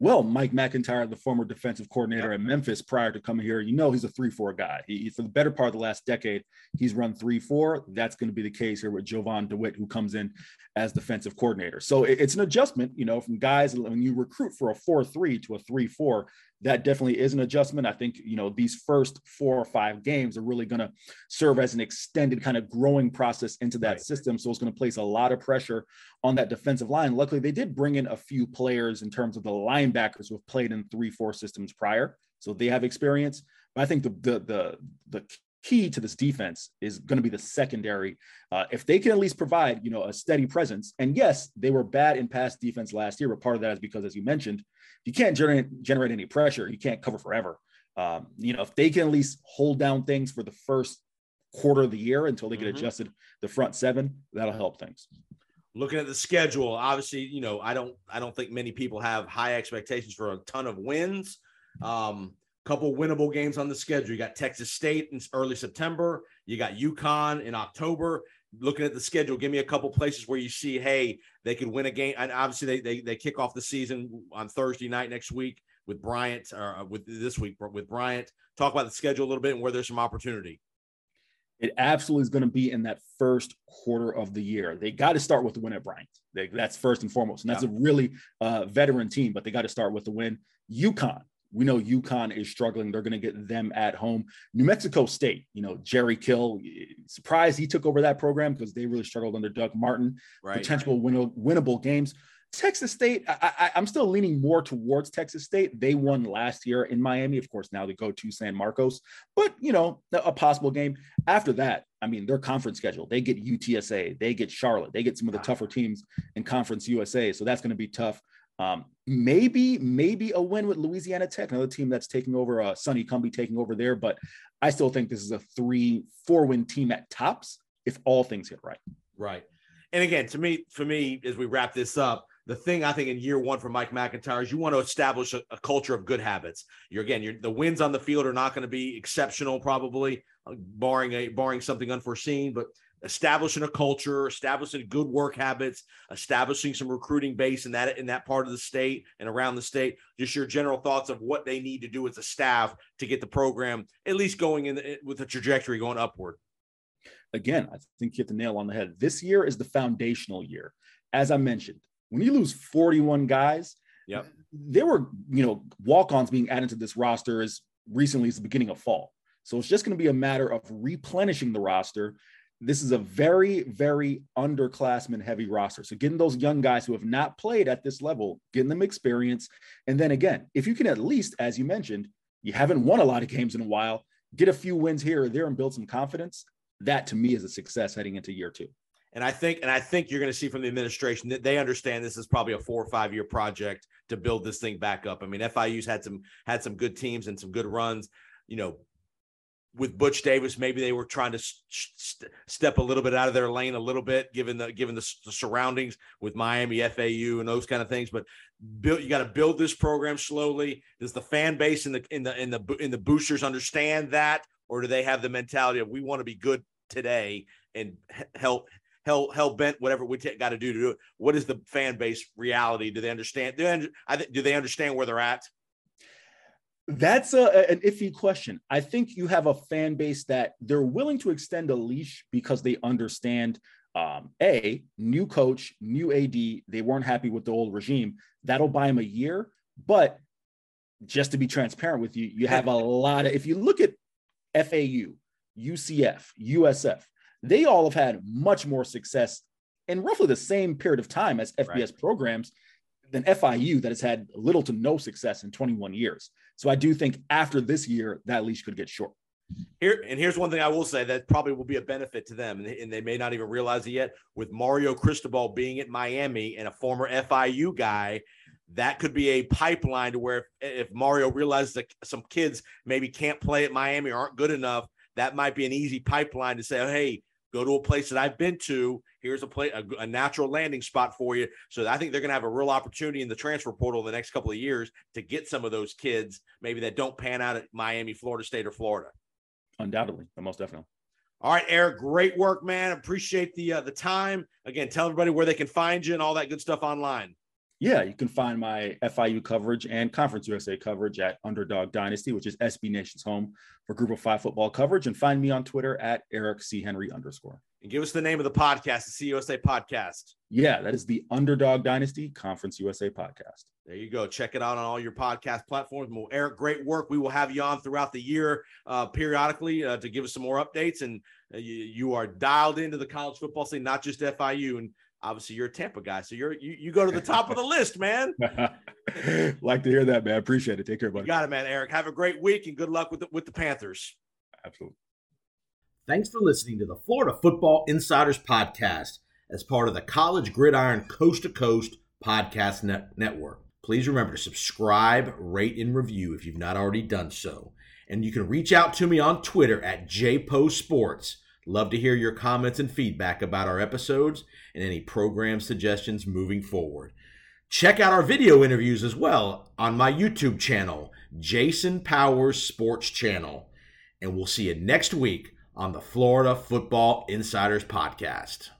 Well, Mike McIntyre, the former defensive coordinator at Memphis prior to coming here, you know, he's a three four guy. He, for the better part of the last decade, he's run three four. That's going to be the case here with Jovan DeWitt, who comes in as defensive coordinator. So it, it's an adjustment, you know, from guys when you recruit for a four three to a three four. That definitely is an adjustment. I think, you know, these first four or five games are really going to serve as an extended kind of growing process into that right. system. So it's going to place a lot of pressure on that defensive line. Luckily, they did bring in a few players in terms of the linebackers who have played in three, four systems prior. So they have experience. But I think the, the, the, the key to this defense is going to be the secondary. Uh, if they can at least provide, you know, a steady presence. And yes, they were bad in pass defense last year, but part of that is because, as you mentioned, you can't generate, generate any pressure. You can't cover forever. Um, you know, if they can at least hold down things for the first quarter of the year until they get mm-hmm. adjusted the front seven, that'll help things. Looking at the schedule, obviously, you know, I don't, I don't think many people have high expectations for a ton of wins. Um, Couple winnable games on the schedule. You got Texas State in early September. You got UConn in October. Looking at the schedule, give me a couple places where you see, hey, they could win a game. And obviously, they they they kick off the season on Thursday night next week with Bryant, or with this week with Bryant. Talk about the schedule a little bit and where there's some opportunity. It absolutely is going to be in that first quarter of the year. They got to start with the win at Bryant. They, that's first and foremost, and that's yeah. a really uh, veteran team, but they got to start with the win. UConn. We know UConn is struggling. They're going to get them at home. New Mexico State, you know, Jerry Kill, surprised he took over that program because they really struggled under Doug Martin. Right. Potential win- winnable games. Texas State, I, I, I'm still leaning more towards Texas State. They won last year in Miami. Of course, now they go to San Marcos. But, you know, a possible game. After that, I mean, their conference schedule, they get U T S A. They get Charlotte. They get some of the tougher teams in Conference U S A. So that's going to be tough. Um, maybe, maybe a win with Louisiana Tech, another team that's taking over, uh, Sonny Cumbie taking over there, but I still think this is a three, four win team at tops if all things hit right. Right. And again, to me, for me, as we wrap this up, the thing I think in year one for Mike McIntyre is you want to establish a, a culture of good habits. You're again, you're, the wins on the field are not going to be exceptional, probably uh, barring a, barring something unforeseen, but establishing a culture, establishing good work habits, establishing some recruiting base in that in that part of the state and around the state. Just your general thoughts of what they need to do as a staff to get the program at least going in the, with a trajectory going upward. Again, I think you hit the nail on the head. This year is the foundational year. As I mentioned, when you lose forty-one guys, yep. there were, you know, walk-ons being added to this roster as recently as the beginning of fall. So it's just going to be a matter of replenishing the roster. This is a very, very underclassmen heavy roster. So getting those young guys who have not played at this level, getting them experience. And then again, if you can at least, as you mentioned, you haven't won a lot of games in a while, get a few wins here or there and build some confidence. That to me is a success heading into year two. And I think, and I think you're going to see from the administration that they understand this is probably a four or five year project to build this thing back up. I mean, F I U's had some, had some good teams and some good runs, you know, with Butch Davis, maybe they were trying to st- step a little bit out of their lane a little bit, given the given the, the surroundings with Miami, F A U, and those kind of things. But build, you got to build this program slowly. Does the fan base and the in the in the in the boosters understand that, or do they have the mentality of we want to be good today and hell hell hell bent whatever we t- got to do to do it? What is the fan base reality? Do they understand? Do they, I th- do they understand where they're at? That's a, an iffy question. I think you have a fan base that they're willing to extend a leash because they understand, um, A, new coach, new A D, they weren't happy with the old regime. That'll buy them a year. But just to be transparent with you, you have a lot of, if you look at F A U, U C F, U S F, they all have had much more success in roughly the same period of time as F B S right. programs than F I U that has had little to no success in twenty-one years. So I do think after this year, that leash could get short. Here, and here's one thing I will say that probably will be a benefit to them, and they, and they may not even realize it yet, with Mario Cristobal being at Miami and a former F I U guy, that could be a pipeline to where if, if Mario realizes that some kids maybe can't play at Miami or aren't good enough, that might be an easy pipeline to say, oh, hey, go to a place that I've been to. Here's a place, a, a natural landing spot for you. So I think they're going to have a real opportunity in the transfer portal in the next couple of years to get some of those kids maybe that don't pan out at Miami, Florida State, or Florida. Undoubtedly, most definitely. All right, Eric, great work, man. Appreciate the uh, the time. Again, tell everybody where they can find you and all that good stuff online. Yeah, you can find my F I U coverage and Conference U S A coverage at Underdog Dynasty, which is S B Nation's home for Group of Five football coverage. And find me on Twitter at Eric C. Henry underscore. And give us the name of the podcast, the C U S A podcast. Yeah, that is the Underdog Dynasty Conference U S A podcast. There you go. Check it out on all your podcast platforms. Well, Eric, great work. We will have you on throughout the year uh, periodically uh, to give us some more updates. And uh, you, you are dialed into the college football scene, not just F I U. And obviously, you're a Tampa guy, so you're you, you go to the top of the list, man. Like to hear that, man. Appreciate it. Take care, buddy. You got it, man. Eric, have a great week and good luck with the, with the Panthers. Absolutely. Thanks for listening to the Florida Football Insiders Podcast as part of the College Gridiron Coast to Coast Podcast net- Network. Please remember to subscribe, rate, and review if you've not already done so. And you can reach out to me on Twitter at J P O Sports. Love to hear your comments and feedback about our episodes and any program suggestions moving forward. Check out our video interviews as well on my YouTube channel, Jason Powers Sports Channel. And we'll see you next week on the Florida Football Insiders Podcast.